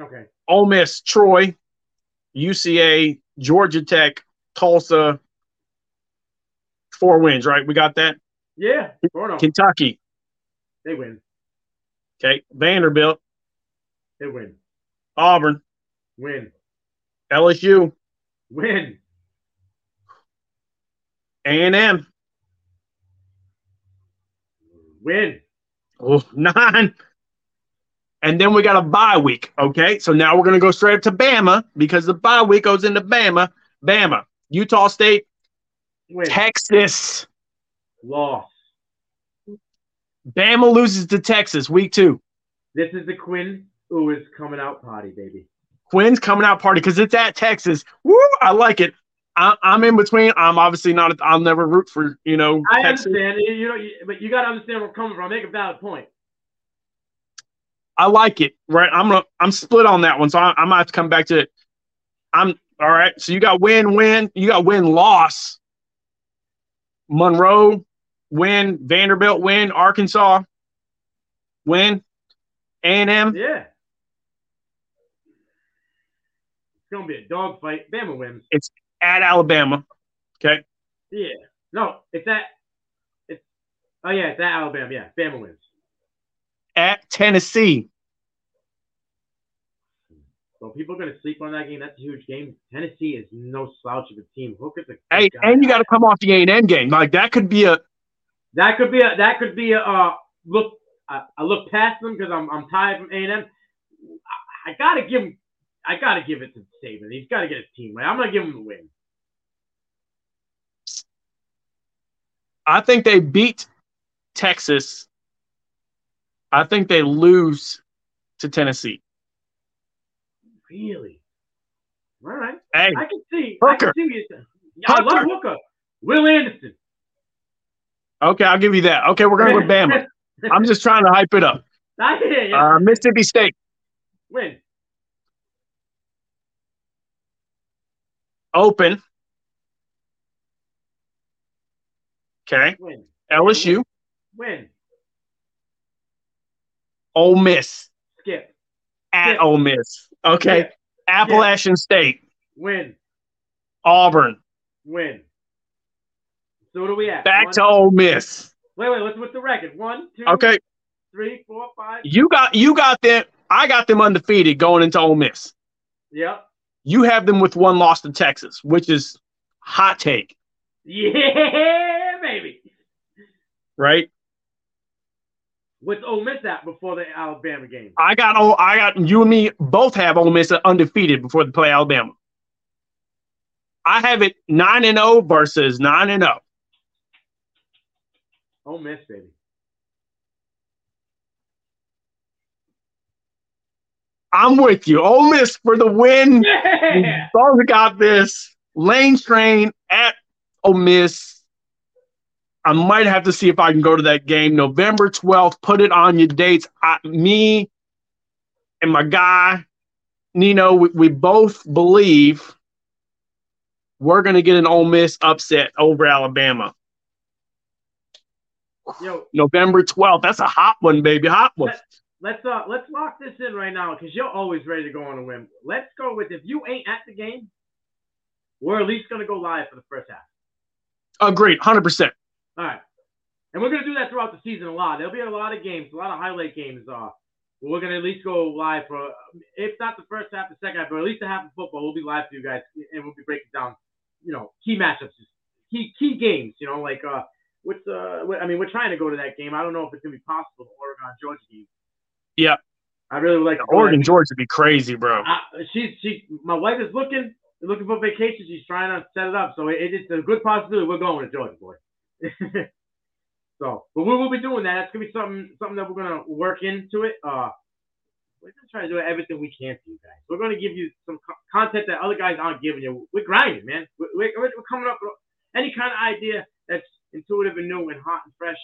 Okay. Ole Miss, Troy, UCA, Georgia Tech, Tulsa, 4 wins, right? We got that? Yeah. Kentucky. They win. Okay. Vanderbilt. They win. Auburn. Win. LSU. Win. A&M. Win. Oh, 9. And then we got a bye week, okay? So now we're going to go straight up to Bama because the bye week goes into Bama. Bama, Utah State, win. Texas. Loss. Bama loses to Texas week 2. This is the Quinn Ewers coming out party, baby. Quinn's coming out party because it's at Texas. Woo, I like it. I'm in between. I'm obviously not. I'll never root for, you know. I Texas. Understand, you know, but you got to understand where I'm coming from. I make a valid point. I like it, right? I'm split on that one, so I might have to come back to it. I'm all right. So you got win. You got win-loss. Monroe win. Vanderbilt win. Arkansas win. A&M. Yeah. It's gonna be a dogfight. Bama wins. It's at Alabama, okay? Yeah. No, it's at Alabama. Yeah, Bama wins. At Tennessee. Well, people are going to sleep on that game. That's a huge game. Tennessee is no slouch of a team. Look at the hey, and you got to come off the A&M game. Like that could be a. Look, I look past them because I'm tired from A&M. I gotta give him. I gotta give it to Saban. He's got to get his team right. I'm gonna give him the win. I think they beat Texas. I think they lose to Tennessee. Really? All right. Hey, I can see. Hooker. I can see I love Hooker. Will Anderson. Okay, I'll give you that. Okay, we're going with Bama. I'm just trying to hype it up. I hear you. Mississippi State. Win. Open. Okay. Win. LSU. Win. Ole Miss. Skip. At Ole Miss. Okay. Skip. Appalachian State. Win. Auburn. Win. So what are we at? Back to Ole Miss. Wait. What's the record? 1, 2, okay. 3, 4, 5. You got them. I got them undefeated going into Ole Miss. Yep. You have them with 1 loss to Texas, which is hot take. Yeah, baby. Right? What's Ole Miss at before the Alabama game? I got you and me both have Ole Miss undefeated before they play Alabama. I have it 9-0 versus 9-0. Ole Miss, baby. I'm with you. Ole Miss for the win. Yeah! We got this. Lane Train at Ole Miss. I might have to see if I can go to that game. November 12th, put it on your dates. Me and my guy, Nino, we both believe we're going to get an Ole Miss upset over Alabama. Yo, November 12th. That's a hot one, baby. Hot one. Let's lock this in right now because you're always ready to go on a whim. Let's go with if you ain't at the game, we're at least going to go live for the first half. Agreed, 100%. All right, and we're going to do that throughout the season a lot. There'll be a lot of games, a lot of highlight games. We're going to at least go live for, if not the first half, the second half, but at least the half of football. We'll be live for you guys, and we'll be breaking down, you know, key matchups, key games. You know, like we're trying to go to that game. I don't know if it's going to be possible. The Oregon Georgia game. Yeah, I really would like Oregon Georgia would be crazy, bro. My wife is looking for vacation. She's trying to set it up, so it's a good possibility we're going to Georgia, boy. So, but we will be doing that. It's gonna be something that we're gonna work into it. We're just trying to do everything we can for you guys. We're going to give you some content that other guys aren't giving you. We're grinding, man. We're coming up with any kind of idea that's intuitive and new and hot and fresh.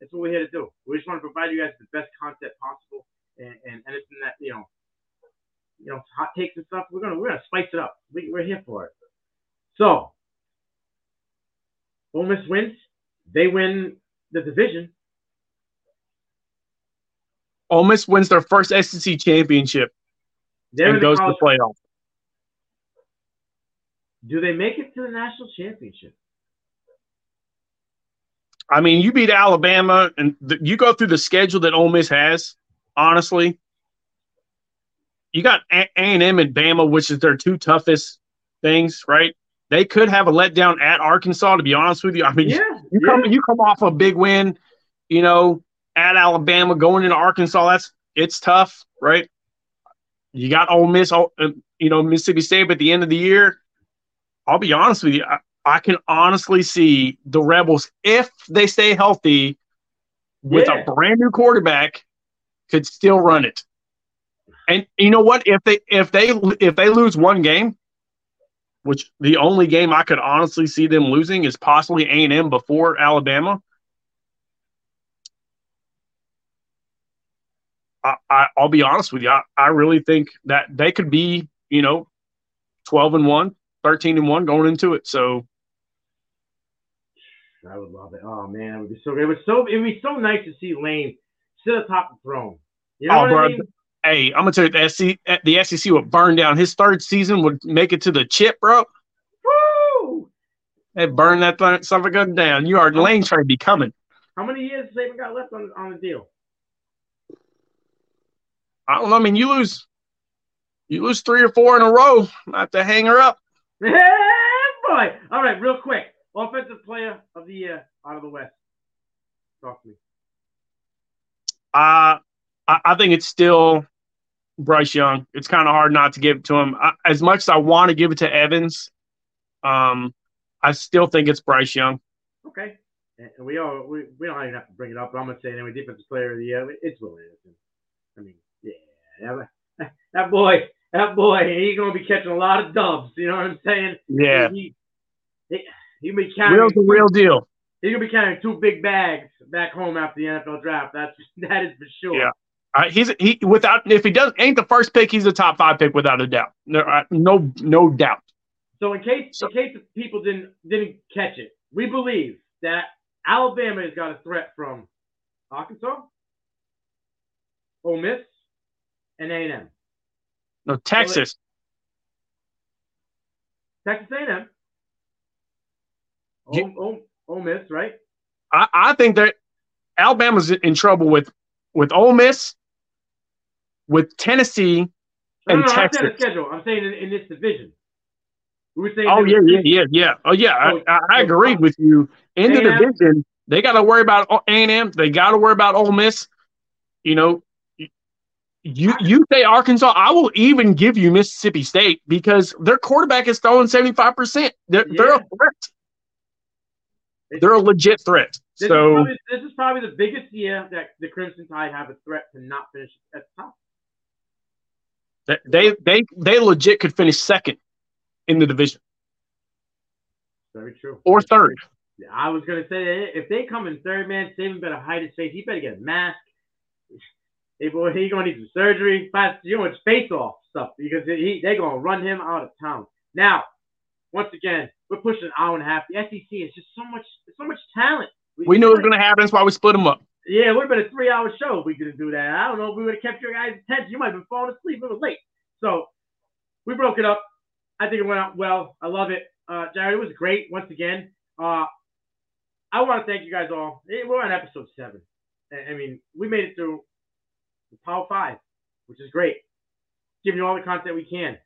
That's what we're here to do. We just want to provide you guys the best content possible, and anything that, you know, hot takes and stuff. We're gonna spice it up. We're here for it. So, Ole Miss wins. They win the division. Ole Miss wins their first SEC championship and goes to the playoff. Do they make it to the national championship? I mean, you beat Alabama, and you go through the schedule that Ole Miss has, honestly. You got A&M and Bama, which is their two toughest things, right? They could have a letdown at Arkansas, to be honest with you. I mean, you come off a big win, you know, at Alabama, going into Arkansas, it's tough, right? You got Ole Miss, you know, Mississippi State at the end of the year. I'll be honest with you. I can honestly see the Rebels, if they stay healthy with a brand new quarterback, could still run it. And you know what? If they lose one game, which the only game I could honestly see them losing is possibly A&M before Alabama. I'll be honest with you. I really think that they could be, you know, 12-1, 13-1 going into it. So I would love it. Oh man, it would be so great. It would be so nice to see Lane sit atop the throne. You know what I mean? Hey, I'm gonna tell you, the SEC would burn down. His third season would make it to the chip, bro. Woo! They burn that something down. You are Lane trying to be coming. How many years has Saban got left on the deal? I don't know. I mean, you lose 3 or 4 in a row. I have to hang her up. Yeah, boy. All right, real quick. Offensive player of the year out of the West. Talk to me. I think it's still Bryce Young. It's kind of hard not to give it to him. As much as I want to give it to Evans, I still think it's Bryce Young. Okay. And we don't even have to bring it up, but I'm going to say anyway, defensive player of the year, it's Will Anderson. I mean, yeah, that boy, he's going to be catching a lot of dubs. You know what I'm saying? Yeah. He'll be carrying. Will's the real deal. He's going to be carrying 2 big bags back home after the NFL draft. That is for sure. Yeah. If he ain't the first pick, he's a top 5 pick without a doubt. No doubt. So in case the people didn't catch it, we believe that Alabama has got a threat from Arkansas, Ole Miss, and A&M. No, Texas. Texas A&M. Ole Miss, right? I think that Alabama's in trouble with Ole Miss, with Tennessee, and Texas. I'm saying the schedule. I'm saying in this division. We were saying yeah. Oh, yeah. I agreed with you. In the division, they got to worry about A&M. They got to worry about Ole Miss. You know, you say Arkansas. I will even give you Mississippi State because their quarterback is throwing 75%. They're a threat. They're a legit threat. This is probably the biggest year that the Crimson Tide have a threat to not finish at the top. They legit could finish second in the division. Very true. Or third. I was going to say, if they come in third, man, Saban better hide his face. He better get a mask. Hey, boy, he's going to need some surgery. You're going to face-off stuff because they're going to run him out of town. Now, once again, we're pushing an hour and a half. The SEC is just so much talent. We knew it was going to happen. That's why we split them up. Yeah, it would have been a 3-hour show if we didn't do that. I don't know if we would have kept your guys' attention. You might have been falling asleep. It was late. So we broke it up. I think it went out well. I love it. Jared, it was great once again. I want to thank you guys all. We're on episode 7. I mean, we made it through the Power 5, which is great. Giving you all the content we can.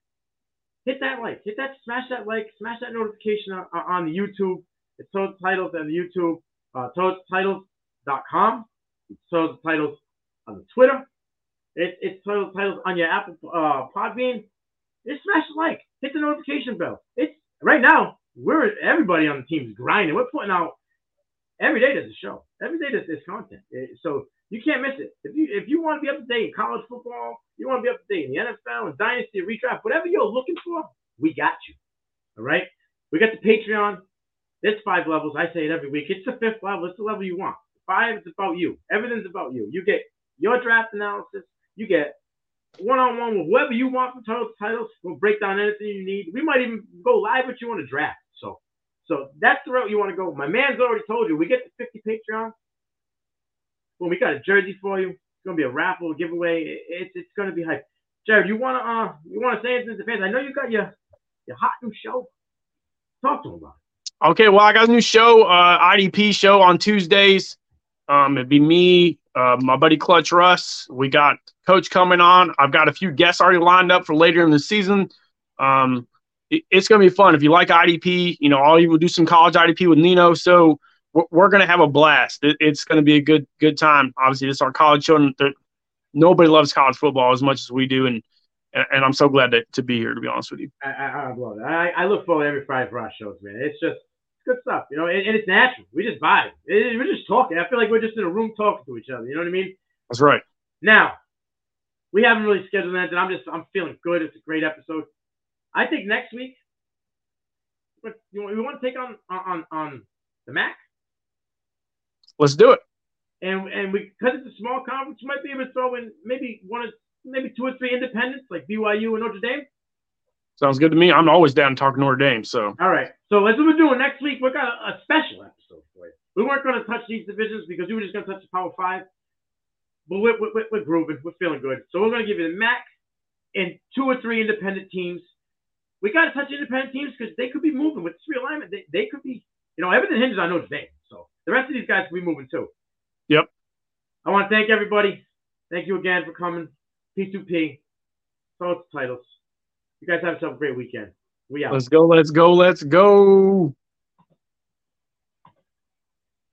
Hit that like. Smash that like. Smash that notification on the YouTube. It's Total Titles on the YouTube. TotalTitles.com. It's Total Titles on the Twitter. It's Total Titles on your Apple Podbean. Just smash the like. Hit the notification bell. It's right now. Everybody on the team is grinding. We're putting out every day. There's a show. Every day there's content. So you can't miss it. If you want to be up to date in college football, You want to be up to date in the NFL and Dynasty, redraft, whatever you're looking for, we got you. All right? We got the Patreon. There's 5 levels. I say it every week. It's the 5th level. It's the level you want. 5 is about you. Everything's about you. You get your draft analysis. You get one-on-one with whoever you want from title to title. We'll break down anything you need. We might even go live with you on a draft. So that's the route you want to go. My man's already told you. We get the 50 Patreon. Well, we got a jersey for you. It's going to be a raffle, a giveaway. It's going to be hype. Jared, you want to say anything to the fans? I know you got your hot new show. Talk to them about it. Okay, well, I got a new show, IDP show on Tuesdays. It'd be me, my buddy Clutch Russ. We got Coach coming on. I've got a few guests already lined up for later in the season. It's going to be fun. If you like IDP, all you will do some college IDP with Nino. So we're going to have a blast. It's going to be a good time. Obviously, it's our college children. Nobody loves college football as much as we do, and I'm so glad to be here, to be honest with you. I love it. I look forward to every Friday for our shows, man. It's just good stuff, and it's natural. We just vibe. We're just talking. I feel like we're just in a room talking to each other. You know what I mean? That's right. Now, we haven't really scheduled anything. I'm feeling good. It's a great episode. I think next week, we want to take on the MAC. Let's do it. And because it's a small conference, we might be able to throw in maybe 2 or 3 independents like BYU and Notre Dame. Sounds good to me. I'm always down to talk Notre Dame. So all right. So as we're doing next week, we got a special episode for you. We weren't going to touch these divisions because we were just going to touch the Power 5. But we're grooving. We're feeling good. So we're going to give you the MAC and 2 or 3 independent teams. We got to touch independent teams because they could be moving with this realignment. They could be, everything hinges on Notre Dame. So the rest of these guys will be moving too. Yep. I want to thank everybody. Thank you again for coming. P2P. Titles. You guys have yourself a great weekend. We out. Let's go.